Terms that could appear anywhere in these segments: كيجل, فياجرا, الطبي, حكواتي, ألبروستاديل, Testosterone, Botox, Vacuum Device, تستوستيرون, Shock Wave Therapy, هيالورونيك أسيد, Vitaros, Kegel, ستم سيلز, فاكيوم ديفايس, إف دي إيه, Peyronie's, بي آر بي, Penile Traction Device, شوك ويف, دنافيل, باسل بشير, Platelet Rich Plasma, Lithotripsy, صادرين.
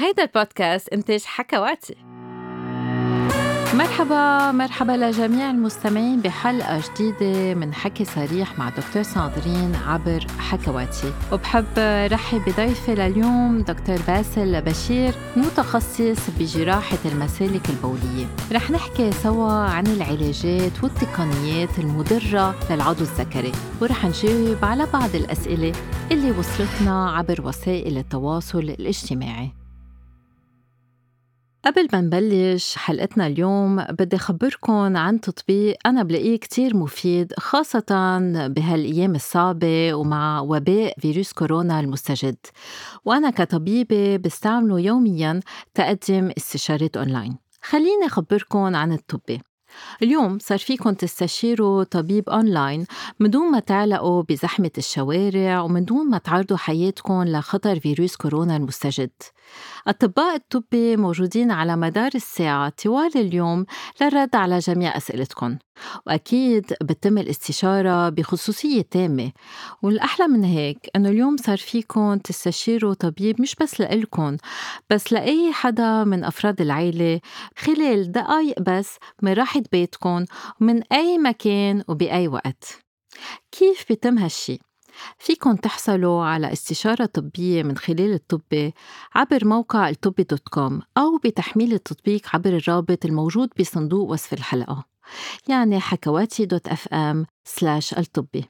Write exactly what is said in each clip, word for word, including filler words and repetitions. هيدا البودكاست إنتاج حكواتي. مرحبا مرحبا لجميع المستمعين بحلقة جديدة من حكي صريح مع دكتور صادرين عبر حكواتي، وبحب رحب بضيفي لليوم دكتور باسل بشير، متخصص بجراحة المسالك البولية. رح نحكي سوا عن العلاجات والتقنيات المضرة للعضو الذكري، ورح نجاوب على بعض الأسئلة اللي وصلتنا عبر وسائل التواصل الاجتماعي. قبل ما نبلش حلقتنا اليوم بدي أخبركم عن تطبيق أنا بلاقيه كتير مفيد، خاصة بهالأيام الصعبة ومع وباء فيروس كورونا المستجد، وأنا كطبيبة بستعمله يومياً تقدم استشارات أونلاين. خليني أخبركم عن الطبي. اليوم صار فيكم تستشيروا طبيب أونلاين من دون ما تعلقوا بزحمة الشوارع ومن دون ما تعرضوا حياتكم لخطر فيروس كورونا المستجد. الأطباء الطبي موجودين على مدار الساعة طوال اليوم للرد على جميع أسئلتكم، وأكيد بتم الاستشارة بخصوصية تامة. والأحلى من هيك أنه اليوم صار فيكم تستشيروا طبيب مش بس لإلكم، بس لأي حدا من أفراد العيلة خلال دقايق بس من راحة بيتكم ومن أي مكان وبأي وقت. كيف بيتم هالشي؟ فيكن تحصلوا على استشارة طبية من خلال الطبي عبر موقع الطبي دوت كوم، أو بتحميل التطبيق عبر الرابط الموجود بصندوق وصف الحلقة، يعني حكواتي دوت اف ام سلاش الطبي.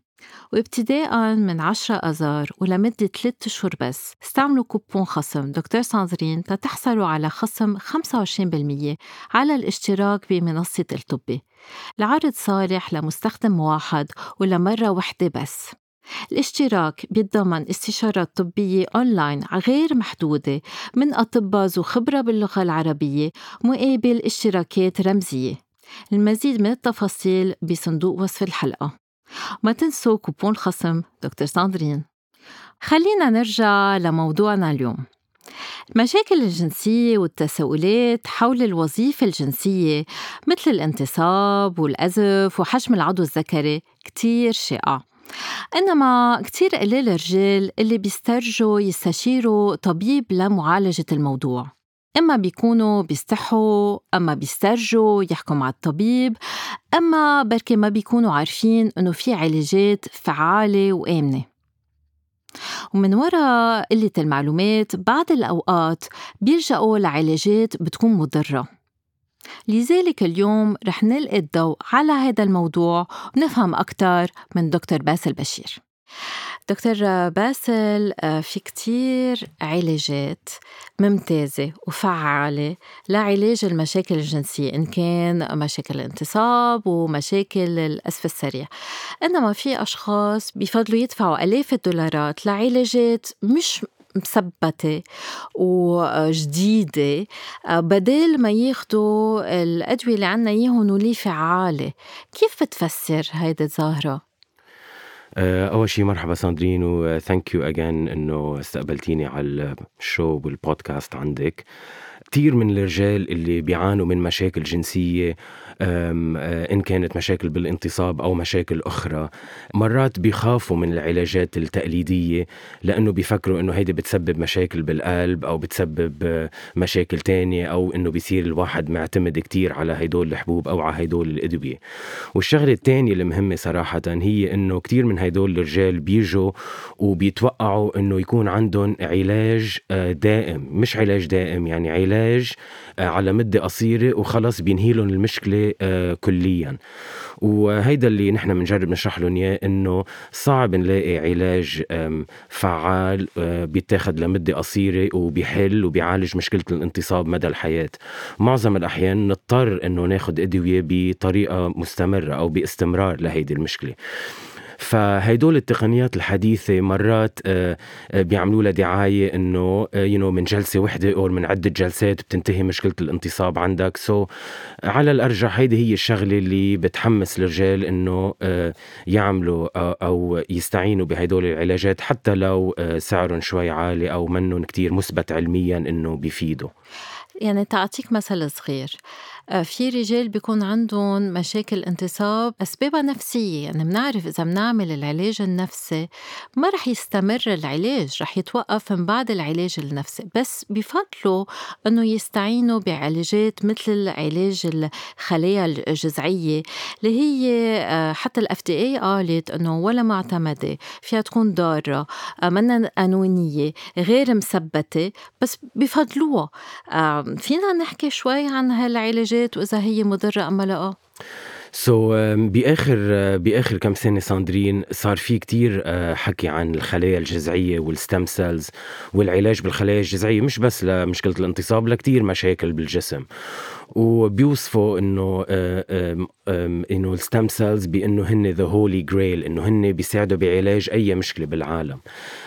وابتداء من عشرة أذار ولمدة ثلاثة أشهر بس استعملوا كوبون خصم دكتور صادرين لتحصلوا على خصم خمسة وعشرين بالمية على الاشتراك بمنصة الطبي، العرض صالح لمستخدم واحد ولمرة واحدة بس. الاشتراك بيتضمن استشارات طبية أونلاين غير محدودة من أطباء ذو خبرة باللغة العربية مقابل اشتراكات رمزية. المزيد من التفاصيل بصندوق وصف الحلقة. ما تنسوا كوبون خصم دكتور صادرين. خلينا نرجع لموضوعنا اليوم. المشاكل الجنسية والتساؤلات حول الوظيفة الجنسية مثل الانتصاب والأزف وحجم العضو الذكري كتير شائعة، إنما كتير قليل الرجال اللي بيسترجوا يستشيروا طبيب لمعالجة الموضوع. إما بيكونوا بيستحوا، أما بيسترجوا يحكوا مع الطبيب، أما بركي ما بيكونوا عارفين إنه في علاجات فعالة وآمنة. ومن وراء قلة المعلومات بعض الأوقات بيلجأوا لعلاجات بتكون مضرة. لذلك اليوم رح نلقي الضوء على هذا الموضوع ونفهم أكتر من دكتور باسل بشير. دكتور باسل، في كتير علاجات ممتازة وفعالة لعلاج المشاكل الجنسية، إن كان مشاكل الانتصاب ومشاكل الأسف السريع، إنما في أشخاص بفضلوا يدفعوا آلاف الدولارات لعلاجات مش مثبتة وجديدة بدل ما ياخدوا الأدوية اللي عنا يهون ولي فعالة. كيف بتفسر هيدا الظاهرة؟ أول شيء مرحبا صادرين، وثانك يو أجان أنه استقبلتيني على الشو والبودكاست عندك. كتير من الرجال اللي بيعانوا من مشاكل جنسية، إن كانت مشاكل بالانتصاب أو مشاكل أخرى، مرات بيخافوا من العلاجات التقليدية لأنه بيفكروا أنه هيدا بتسبب مشاكل بالقلب أو بتسبب مشاكل تانية، أو أنه بيصير الواحد معتمد كتير على هيدول الحبوب أو على هيدول الأدوية. والشغلة التانية المهمة صراحة هي أنه كتير من هيدول الرجال بيجوا وبيتوقعوا أنه يكون عندهم علاج دائم. مش علاج دائم يعني علاج على مدة قصيرة وخلص بينهيلهم المشكلة كليا، وهيدا اللي نحن منجرب نشرح لهم إياه، إنه صعب نلاقي علاج فعال بيتاخد لمدة قصيرة وبيحل وبيعالج مشكلة الانتصاب مدى الحياة. معظم الأحيان نضطر إنه ناخد أدوية بطريقة مستمرة أو باستمرار لهيدي المشكلة. فهيدول التقنيات الحديثة مرات بيعملوا لها دعاية إنه you know من جلسة واحدة أو من عدة جلسات بتنتهي مشكلة الانتصاب عندك. سو so على الأرجح هيدي هي الشغلة اللي بتحمس الرجال إنه يعملوا أو يستعينوا بهيدول العلاجات، حتى لو سعرهم شوي عالي أو منهم كتير مثبت علميا إنه بيفيدوا. يعني تعطيك مثل صغير، في رجال بيكون عندهم مشاكل انتصاب أسبابها نفسية، يعني بنعرف إذا بنعمل العلاج النفسي ما رح يستمر العلاج، رح يتوقف من بعد العلاج النفسي، بس بفضلوا أنه يستعينوا بعلاجات مثل علاج الخلايا الجذعية اللي هي حتى ال إف دي إيه قالت أنه ولا معتمدة، فيها تكون ضارة، منا قانونية، غير مثبتة، بس بفضلوها. فينا نحكي شوي عن هالعلاجات وإذا هي مضرة أم لا؟ سو so, uh, بآخر uh, بآخر كم سنة صادرين صار في كتير uh, حكي عن الخلايا الجذعية والستم سيلز والعلاج بالخلايا الجذعية، مش بس لمشكلة الانتصاب، لكتير مشاكل بالجسم. وبيوصفوا إنه إنه الستم سيلز بإنه هن the holy grail، إنه هن بيساعدوا بعلاج أي مشكلة بالعالم.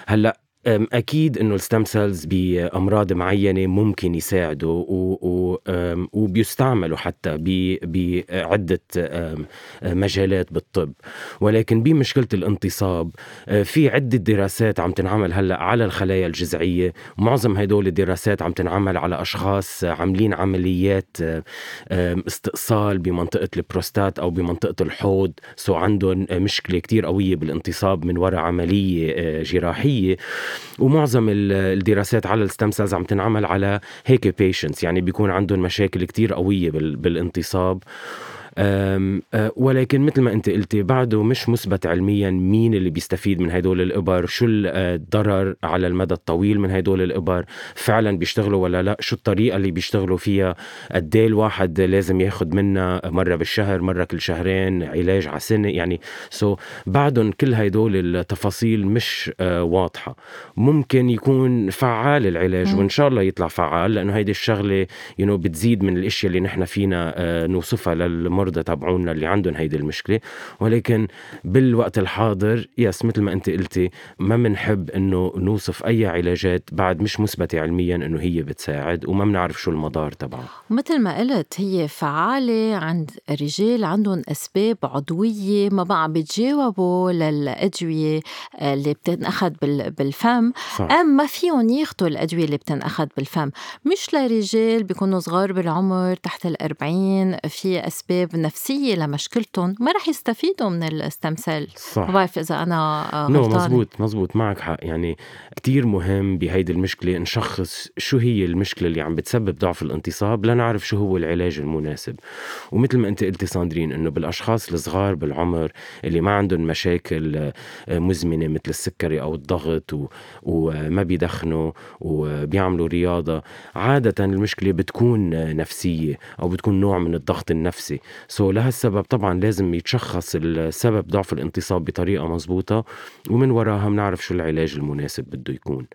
هلأ أكيد أنه الستم سيلز بأمراض معينة ممكن يساعدوا وبيستعملوا حتى بعدة مجالات بالطب، ولكن بمشكلة الانتصاب في عدة دراسات عم تنعمل هلأ على الخلايا الجذعية. معظم هدول الدراسات عم تنعمل على أشخاص عاملين عمليات استئصال بمنطقة البروستات أو بمنطقة الحوض، سو عندهم مشكلة كتير قوية بالانتصاب من وراء عملية جراحية. ومعظم الدراسات على الستم سيلز عم تنعمل على هيك بيشنتس، يعني بيكون عندهم مشاكل كتير قوية بالانتصاب، ولكن مثل ما انت قلتي بعده مش مثبت علميا مين اللي بيستفيد من هيدول الإبر، شو الضرر على المدى الطويل من هيدول الإبر، فعلا بيشتغلوا ولا لا، شو الطريقة اللي بيشتغلوا فيها، قد ايه الواحد لازم ياخد منها، مرة بالشهر، مرة كل شهرين، علاج على سنة، يعني سو so بعدهم كل هيدول التفاصيل مش واضحة. ممكن يكون فعال العلاج وإن شاء الله يطلع فعال، لأنه هيدي الشغلة you know بتزيد من الأشياء اللي نحن فينا نوصفها للمرضى مرضى تبعونا اللي عندهم هيدي المشكلة، ولكن بالوقت الحاضر ياس مثل ما أنت قلتي ما منحب أنه نوصف أي علاجات بعد مش مثبتة علميا أنه هي بتساعد، وما منعرف شو المدار تبعه. مثل ما قلت هي فعالة عند رجال عندهم أسباب عضوية ما بقى بتجاوبوا للأدوية اللي بتنأخذ بالفم، أما فيهم ياخدوا الأدوية اللي بتنأخذ بالفم، مش لرجال بيكونوا صغار بالعمر تحت الأربعين في أسباب نفسية لمشكلتهم ما رح يستفيدوا من الستم سيل. ما بعرف إذا أنا غلطانة. مزبوط مزبوط معك حق، يعني كتير مهم بهيدي المشكلة نشخص شو هي المشكلة اللي عم بتسبب ضعف الانتصاب لنعرف شو هو العلاج المناسب. ومثل ما أنت قلتي صادرين إنه بالأشخاص الصغار بالعمر اللي ما عندهم مشاكل مزمنة مثل السكري أو الضغط و... وما بيدخنوا وبيعملوا رياضة، عادة المشكلة بتكون نفسية أو بتكون نوع من الضغط النفسي. سو لهالسبب طبعا لازم يتشخص السبب ضعف الانتصاب بطريقة مزبوطة، ومن وراها بنعرف شو العلاج المناسب بده يكون.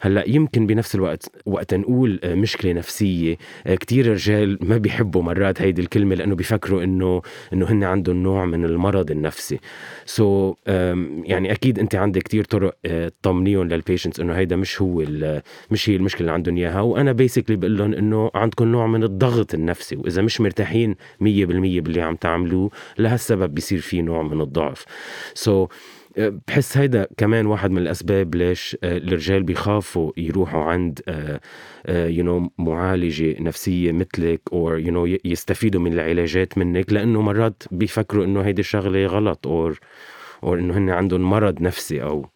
هلأ يمكن بنفس الوقت وقت نقول مشكلة نفسية، كتير رجال ما بيحبوا مرات هيدي الكلمة لأنه بيفكروا إنه إنه هن عندهم نوع من المرض النفسي. سو يعني أكيد أنت عندك كتير طرق تطمنيهم للبيشنتس إنه هيدا مش هو مش هي المشكلة اللي عندهم إياها، وأنا بيسكلي بقول لهم إنه عندكم نوع من الضغط النفسي، وإذا مش مرتاحين مية بالمية باللي عم تعملوه لهالسبب بيصير فيه نوع من الضعف. سو so, بحس هيدا كمان واحد من الأسباب ليش الرجال بيخافوا يروحوا عند you know, معالجة نفسية مثلك أو you know, يستفيدوا من العلاجات منك، لأنه مرات بيفكروا إنه هيدي الشغلة غلط أو أو إنه هن عندهم مرض نفسي، أو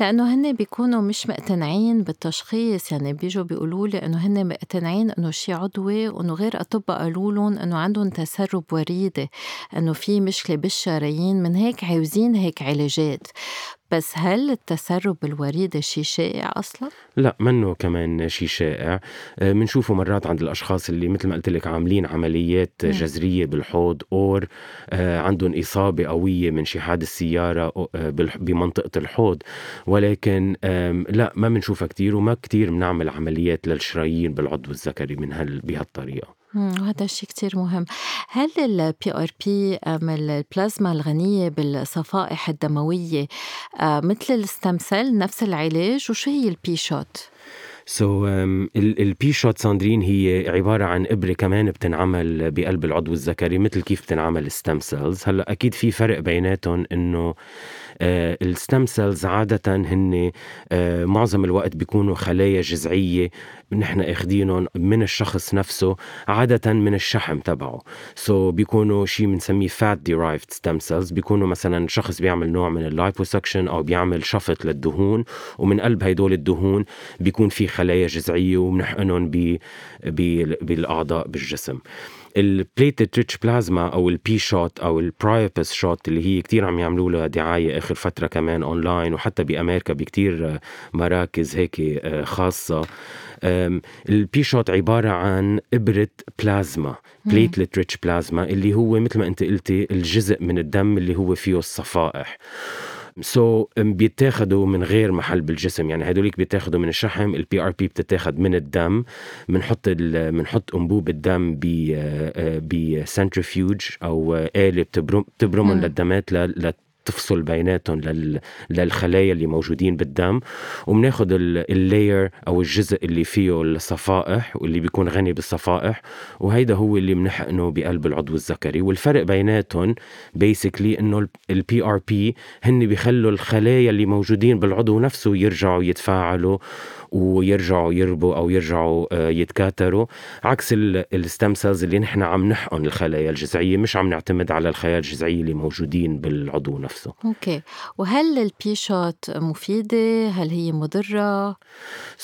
لأنه هن بيكونوا مش مقتنعين بالتشخيص. يعني بيجوا بيقولوا لي إنه هن مقتنعين إنه شي عضوي، وإنه غير أطباء قالوا لهم إنه عندهم تسرب وريدة، إنه في مشكلة بالشرايين، من هيك عاوزين هيك علاجات. بس هل التسرب بالوريدة شيء شائع أصلاً؟ لا، منه كمان شيء شائع، منشوفه مرات عند الأشخاص اللي مثل ما قلت لك عاملين عمليات جذرية بالحوض أور عندهم إصابة قوية من شي حادث سيارة بمنطقة الحوض، ولكن لا ما منشوفها كتير، وما كتير منعمل عمليات للشرايين بالعضو الذكري من هال بهالطريقة. وهذا الشيء كتير مهم. هل ال بي آر بي أم البلازما الغنية بالصفائح الدموية مثل الستم سيل نفس العلاج، وشو هي البي شوت؟ سو so, um, البي شوت صادرين هي عبارة عن إبرة كمان بتنعمل بقلب العضو الذكري مثل كيف بتنعمل الستم سيلز. هلأ أكيد في فرق بيناتهم، إنه آه, الستم سيلز عادة هن آه, معظم الوقت بيكونوا خلايا جذعية نحن أخدينهم من الشخص نفسه، عادة من الشحم تبعه. سو so, بيكونوا شيء بنسميه fat derived stem cells، بيكونوا مثلا شخص بيعمل نوع من اللايبوسكشن أو بيعمل شفط للدهون، ومن قلب هيدول الدهون بيكون في خلايا جذعية ومنحقنهم بالأعضاء بالجسم. البليتلت ريتش بلازما أو البي شوت أو البرايوبس شوت اللي هي كتير عم يعملوا لها دعاية آخر فترة كمان أونلاين، وحتى بأمريكا بكتير مراكز هيك خاصة. البي شوت عبارة عن إبرة بلازما، بليتلت ريتش بلازما، اللي هو مثل ما أنت قلتي الجزء من الدم اللي هو فيه الصفائح. سو so, بيتاخدوا من غير محل بالجسم، يعني هدوليك بيتاخدوا من الشحم، البي ار بي بتتاخد من الدم، منحط منحط انبوب الدم ب بسنترفيوج او آلة بتبرم بتبرمن للدمات ل تفصل بيناتهم لل... للخلايا اللي موجودين بالدم، وبناخد اللاير أو الجزء اللي فيه الصفائح واللي بيكون غني بالصفائح، وهيدا هو اللي بنحقنه بقلب العضو الذكري. والفرق بيناتهم بيسكلي إنه البي آر بي هن بيخلوا الخلايا اللي موجودين بالعضو نفسه يرجعوا يتفاعلوا ويرجعوا يربوا أو يرجعوا يتكاثروا، عكس الستم سيلز اللي نحن عم نحقن الخلايا الجذعية، مش عم نعتمد على الخلايا الجذعية اللي موجودين بالعضو نفسه. أوكي. وهل البي شوت مفيدة؟ هل هي مضرة؟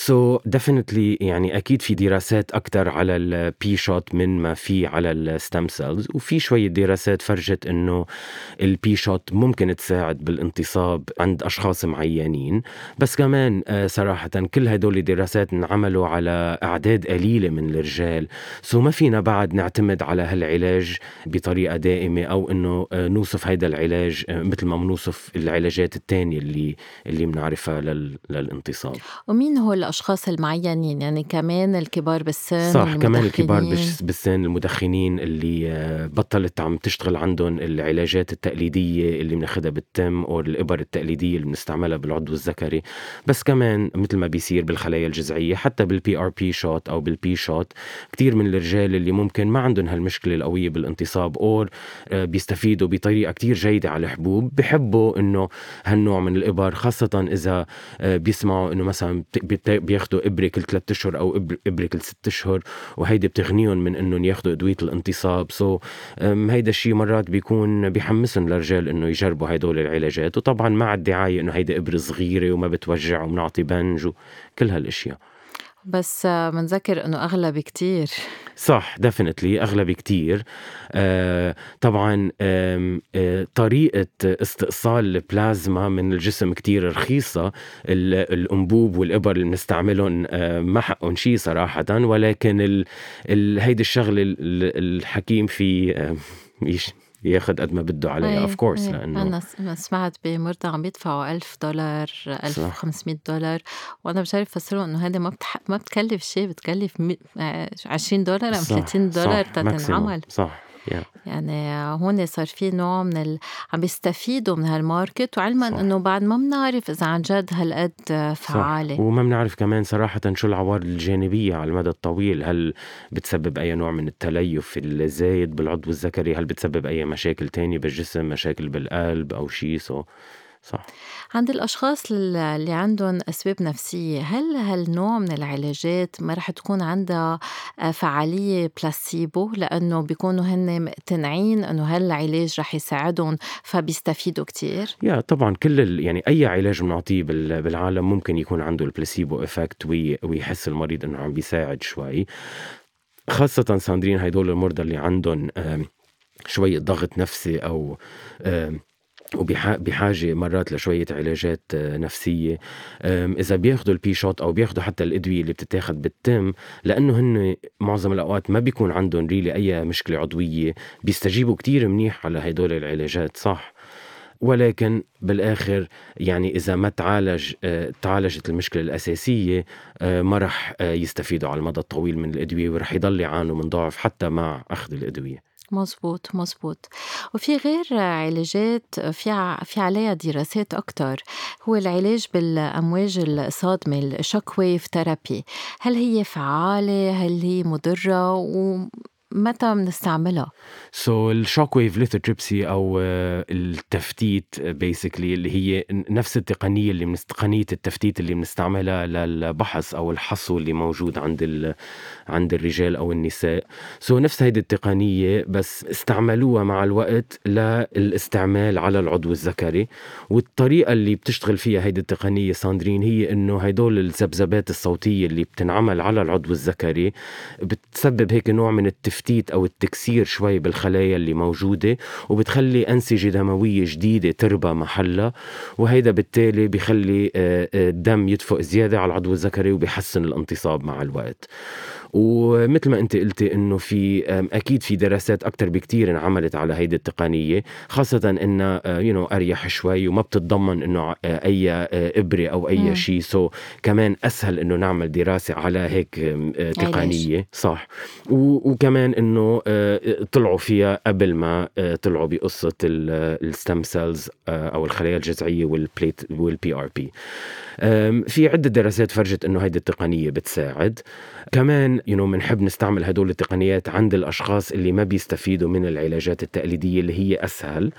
so definitely يعني أكيد في دراسات أكتر على البي شوت من ما في على الستم سيلز، وفي شوية دراسات فرجت إنه البي شوت ممكن تساعد بالانتصاب عند أشخاص معينين، بس كمان صراحة كل هدول الدراسات انعملوا على أعداد قليلة من الرجال، so ما فينا بعد نعتمد على هالعلاج بطريقة دائمة، أو إنه نوصف هيدا العلاج مثل ما منوصف العلاجات التانية اللي اللي منعرفها لل... للانتصاب. ومين هو الأشخاص المعينين؟ يعني كمان الكبار بالسن؟ صح، كمان الكبار بالسن، المدخنين اللي بطلت عم تشتغل عندهم العلاجات التقليدية اللي مناخدها بالتم أو الإبر التقليدية اللي بنستعملها بالعضو الذكري، بس كمان مثل ما بيصير بالخلايا الجذعية حتى بالبي آر بي شوت أو بالبي شوت كتير من الرجال اللي ممكن ما عندهم هالمشكلة القوية بالانتصاب أو بيستفيدوا بطريقة كتير جيدة على الحبوب، بحبوا إنه هالنوع من الإبر، خاصة إذا بيسمعوا إنه مثلا بياخدوا إبرة كل ثلاثة أشهر أو إبرة كل ستة أشهر، وهيدا بتغنيهم من إنه ياخدوا أدوية الانتصاب. سو هيدا الشيء مرات بيكون بيحمسهم للرجال إنه يجربوا هيدول العلاجات، وطبعا مع الدعاية إنه هيدا إبرة صغيرة وما بتوجع ومنعطي بنج وكل هالأشياء. بس منذكر أنه أغلب كتير. صح، دفنتلي أغلب كتير. آه طبعا آه طريقة استئصال البلازما من الجسم كتير رخيصة، الأنبوب والإبر اللي بنستعملهم آه ما حقهم شي صراحة، ولكن ال ال هيدي الشغل الحكيم في آه ياخد قد ما بده عليه of course. لأنه أنا سمعت بمرضى عم يدفعوا ألف دولار ألف خمسمائة دولار وأنا مش عارف فسروا إنه هذا ما بتح... ما بتكلف شيء، بتكلف عشرين دولار أو ثلاثين دولار تتعمل. صح. Yeah. يعني هون صار في نوع من ال... عم بيستفيدوا من هالماركت، وعلما انه بعد ما بنعرف اذا عن جد هالقد فعاله. صح. وما بنعرف كمان صراحه شو العوارض الجانبيه على المدى الطويل، هل بتسبب اي نوع من التليف الزايد بالعضو الذكري، هل بتسبب اي مشاكل تانية بالجسم، مشاكل بالقلب او شيء. سو صح. عند الأشخاص اللي عندهم أسباب نفسية، هل هالنوع من العلاجات ما رح تكون عندها فعالية بلاسيبو، لأنه بيكونوا هن مقتنعين أنه هالعلاج رح يساعدهم فبيستفيدوا كتير؟ يا طبعا كل يعني أي علاج منعطيه بالعالم ممكن يكون عنده البلاسيبو إفكت ويحس المريض أنه عم بيساعد شوي، خاصة صادرين هيدول المرضى اللي عندهم شوي ضغط نفسي أو وبحاجة مرات لشوية علاجات نفسية. إذا بياخدوا البي شوت أو بياخدوا حتى الأدوية اللي بتتاخد بالتم، لأنه هن معظم الأوقات ما بيكون عندهم ريلي أي مشكلة عضوية، بيستجيبوا كتير منيح على هيدول العلاجات. صح. ولكن بالآخر يعني إذا ما تعالج تعالجت المشكلة الأساسية ما رح يستفيدوا على المدى الطويل من الأدوية، ورح يضل يعانوا من ضعف حتى مع أخذ الأدوية. مزبوط مزبوط. وفي غير علاجات في في عليها دراسات أكتر، هو العلاج بالأمواج الصادمة، الشوك ويف ثيرابي. هل هي فعالة؟ هل هي مضرة؟ و متى بنستعملها؟ سو الشوك ويف ليثوتريبسي أو التفتيت بيسكلي، اللي هي نفس التقنية اللي من تقنية التفتيت اللي بنستعملها للبحث أو الحصو اللي موجود عند عند الرجال أو النساء. سو نفس هيدي التقنية بس استعملوها مع الوقت للاستعمال على العضو الذكري. والطريقة اللي بتشتغل فيها هيدي التقنية صادرين هي إنه هيدول الذبذبات الصوتية اللي بتنعمل على العضو الذكري بتسبب هيك نوع من التفتيت أو التكسير شوي بالخلايا اللي موجودة، وبتخلي أنسجة دموية جديدة تربى محلها، وهيدا بالتالي بيخلي الدم يدفق زيادة على العضو الذكري وبيحسن الانتصاب مع الوقت. ومثل ما أنت قلتي أنه في أكيد في دراسات أكتر بكتير انعملت على هيدي التقنية، خاصة أنه you know, أريح شوي وما بتتضمن أنه أي إبرة أو أي شيء. سو كمان أسهل أنه نعمل دراسة على هيك تقنية. صح. وكمان أنه طلعوا فيها قبل ما طلعوا بقصة الستم سيلز أو الخلايا الجذعية والبليت والبي آر بي. في عدة دراسات فرجت أنه هيدي التقنية بتساعد كمان. You know, منحب نستعمل هدول التقنيات عند الأشخاص اللي ما بيستفيدوا من العلاجات التقليدية اللي هي أسهل.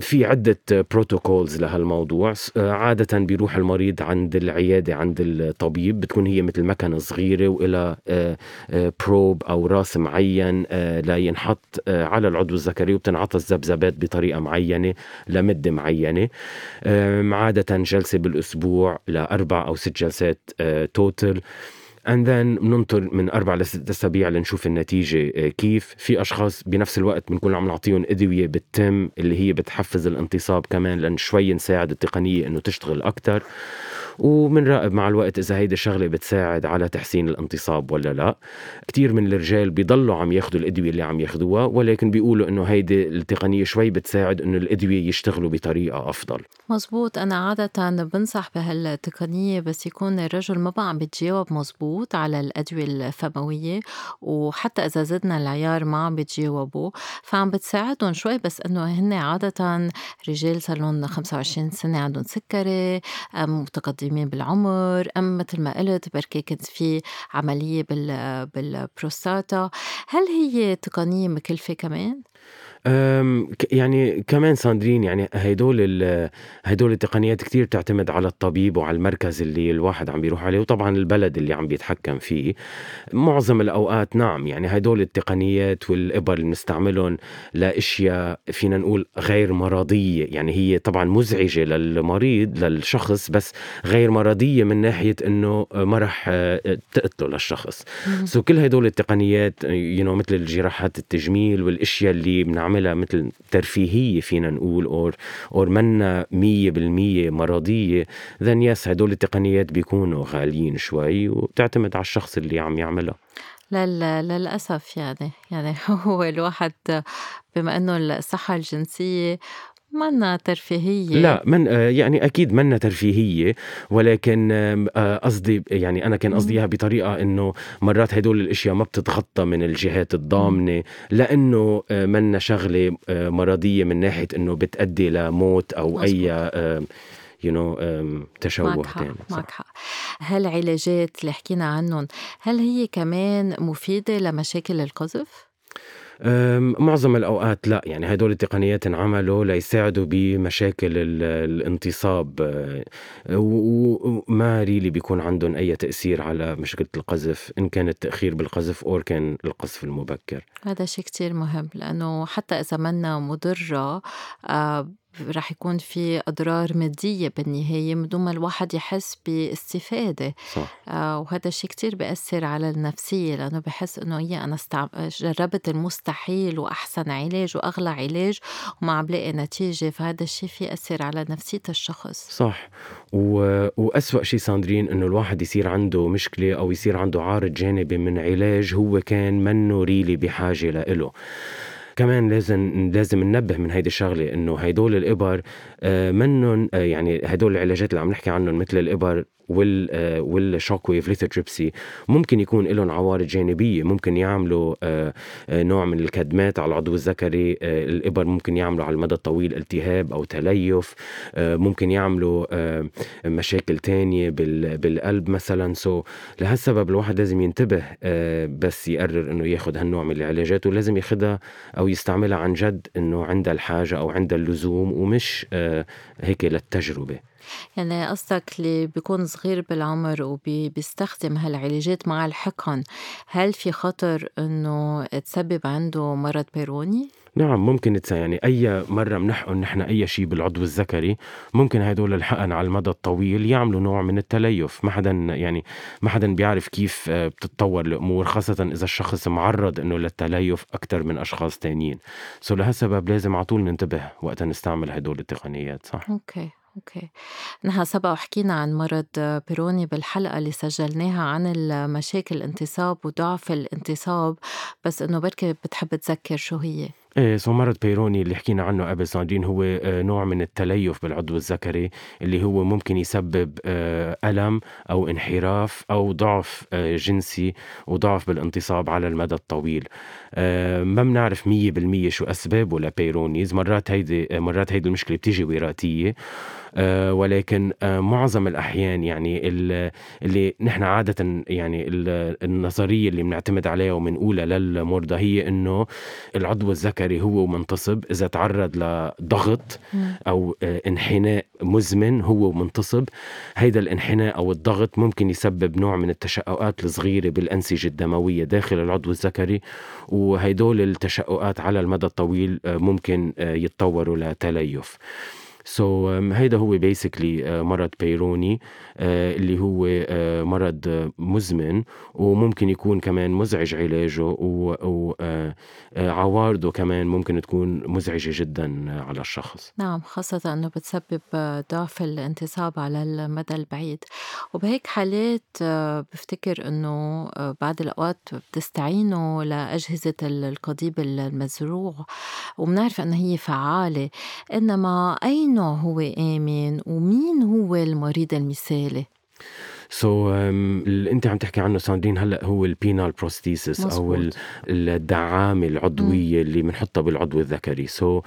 في عدة بروتوكولز لهالموضوع. عادة بيروح المريض عند العيادة عند الطبيب، بتكون هي مثل مكنة صغيرة وإلى بروب أو راس معين لا ينحط على العضو الذكري، وبتنعطى الذبذبات بطريقة معينة لمدة معينة، عادة جلسة بالأسبوع لأربع أو ست جلسات توتل. and then ننطر من أربع لست أسابيع لنشوف النتيجة كيف. في أشخاص بنفس الوقت بنكون عم نعطيهم أدوية بالتم اللي هي بتحفز الانتصاب كمان، لأن شوي نساعد التقنية إنه تشتغل أكتر، ومنراقب مع الوقت إذا هيدا الشغلة بتساعد على تحسين الانتصاب ولا لا. كتير من الرجال بيضلوا عم ياخدوا الأدوية اللي عم ياخدوها، ولكن بيقولوا إنه هيدي التقنية شوي بتساعد إنه الأدوية يشتغلوا بطريقة أفضل. مزبوط. أنا عادة بنصح بهالتقنية بس يكون الرجل ما بقى عم بتجاوب مزبوط على الأدوية الفموية، وحتى إذا زدنا العيار ما عم بتجاوبوا، فعم بتساعدهم شوي. بس إنه هن عادة رجال صار لهم خمسة وعشرين سنة، عندهم سكري، أم متقدمين بالعمر، أم مثل ما قلت بركي كنت في عملية بال بالبروستاتا. هل هي تقنية مكلفة كمان؟ يعني كمان صادرين يعني هيدول هيدول التقنيات كتير تعتمد على الطبيب وعلى المركز اللي الواحد عم بيروح عليه، وطبعا البلد اللي عم بيتحكم فيه. معظم الأوقات نعم يعني هيدول التقنيات والإبر اللي نستعملهم لأشياء فينا نقول غير مرضية، يعني هي طبعا مزعجة للمريض للشخص بس غير مرضية من ناحية أنه ما رح تقتله للشخص. سو كل هيدول التقنيات you know, مثل الجراحات التجميل والأشياء اللي بنعمل عملها مثل ترفيهية فينا نقول أو أو منا مية بالمية مرضية، ذن يس هدول التقنيات بيكونوا غاليين شوي وبتعتمد على الشخص اللي عم يعملها للأسف. يعني يعني هو الواحد بما إنه الصحة الجنسية منا ترفيهية، لا من يعني أكيد منا ترفيهية، ولكن قصدي يعني أنا كان قصديها بطريقة إنه مرات هيدول الأشياء ما بتتغطى من الجهات الضامنة لأنه منا شغلة مرضية من ناحية إنه بتأدي لموت أو مزبوط. أي you know تشوه تاني. معك حق. هالعلاجات اللي حكينا عنهم هل هي كمان مفيدة لمشاكل القذف؟ معظم الأوقات لا، يعني هدول التقنيات انعملوا ليساعدوا بمشاكل الانتصاب وما ريلي بيكون عندهم أي تأثير على مشكلة القذف، إن كان التأخير بالقذف أو كان القذف المبكر. هذا شيء كتير مهم، لأنه حتى إذا منا مضرة رح يكون في أضرار مادية بالنهاية بدون ما الواحد يحس باستفادة. آه وهذا الشيء كتير بيأثر على النفسية، لأنه بحس أنه إيه أنا استع... جربت المستحيل وأحسن علاج وأغلى علاج وما عم بلاقي نتيجة، فهذا الشيء فيه أثر على نفسية الشخص. صح. و... وأسوأ شيء صادرين أنه الواحد يصير عنده مشكلة أو يصير عنده عارض جانبي من علاج هو كان منه ريلي بحاجة لإله. كمان لازم لازم ننبه من هيدي الشغله انه هيدول الابر منن يعني هيدول العلاجات اللي عم نحكي عنهم مثل الابر والشوك ويف ليثوتريبسي ممكن يكون لهم عوارض جانبية، ممكن يعملوا نوع من الكدمات على العضو الذكري، الإبر ممكن يعملوا على المدى الطويل التهاب أو تليف، ممكن يعملوا مشاكل تانية بالقلب مثلا. سو لهالسبب الواحد لازم ينتبه بس يقرر أنه ياخد هالنوع من العلاجات، ولازم ياخدها أو يستعملها عن جد أنه عندها الحاجة أو عندها اللزوم، ومش هيك للتجربة. يعني قصدك اللي بيكون صغير بالعمر وبيستخدم هالعلاجات مع الحقن، هل في خطر انه تسبب عنده مرض بيروني؟ نعم ممكن تسا يعني اي مره بنحقن نحن اي شيء بالعضو الذكري ممكن هدول الحقن على المدى الطويل يعملوا نوع من التليف. ما حدا يعني ما حدا بيعرف كيف بتتطور الامور، خاصه اذا الشخص معرض انه للتليف اكثر من اشخاص تانيين. سو لهالسبب لازم على طول ننتبه وقت نستعمل هدول التقنيات. صح. اوكي اوكي نحن سبق وحكينا عن مرض بيروني بالحلقه اللي سجلناها عن المشاكل الانتصاب وضعف الانتصاب، بس انه بركي بتحب تذكر شو هي. ايه سو مرض بيروني اللي حكينا عنه قبل صادرين هو نوع من التليف بالعضو الذكري اللي هو ممكن يسبب ألم أو انحراف أو ضعف جنسي وضعف بالانتصاب على المدى الطويل. ما بنعرف مية بالمية شو أسبابه لبيرونيز، مرات هيدي مرات هيدي المشكلة بتيجي وراثية، ولكن معظم الأحيان يعني اللي نحن عادة يعني النظرية اللي بنعتمد عليها وبنقولها للمرضى هي إنه العضو الذكري هو منتصب، إذا تعرض لضغط أو انحناء مزمن هو منتصب، هيدا الانحناء أو الضغط ممكن يسبب نوع من التشققات الصغيرة بالأنسجة الدموية داخل العضو الذكري، وهيدول التشققات على المدى الطويل ممكن يتطوروا لتليف. سو so, um, هيدا هو basically uh, مرض بيروني uh, اللي هو uh, مرض uh, مزمن، وممكن يكون كمان مزعج علاجه، وعوارضه uh, uh, كمان ممكن تكون مزعجة جدا على الشخص. نعم، خاصة أنه بتسبب ضعف الانتصاب على المدى البعيد. وبهيك حالات بفتكر أنه بعد الأوقات بتستعينوا لأجهزة القضيب المزروع، ومنعرف أنه هي فعالة، إنما أي نوع هو آمن ومين هو المريض المثالي؟ سو so, um, اللي انت عم تحكي عنه صادرين هلا هو البينال بروستيسيس او الدعامه العضويه م. اللي بنحطها بالعضو الذكري. سو so,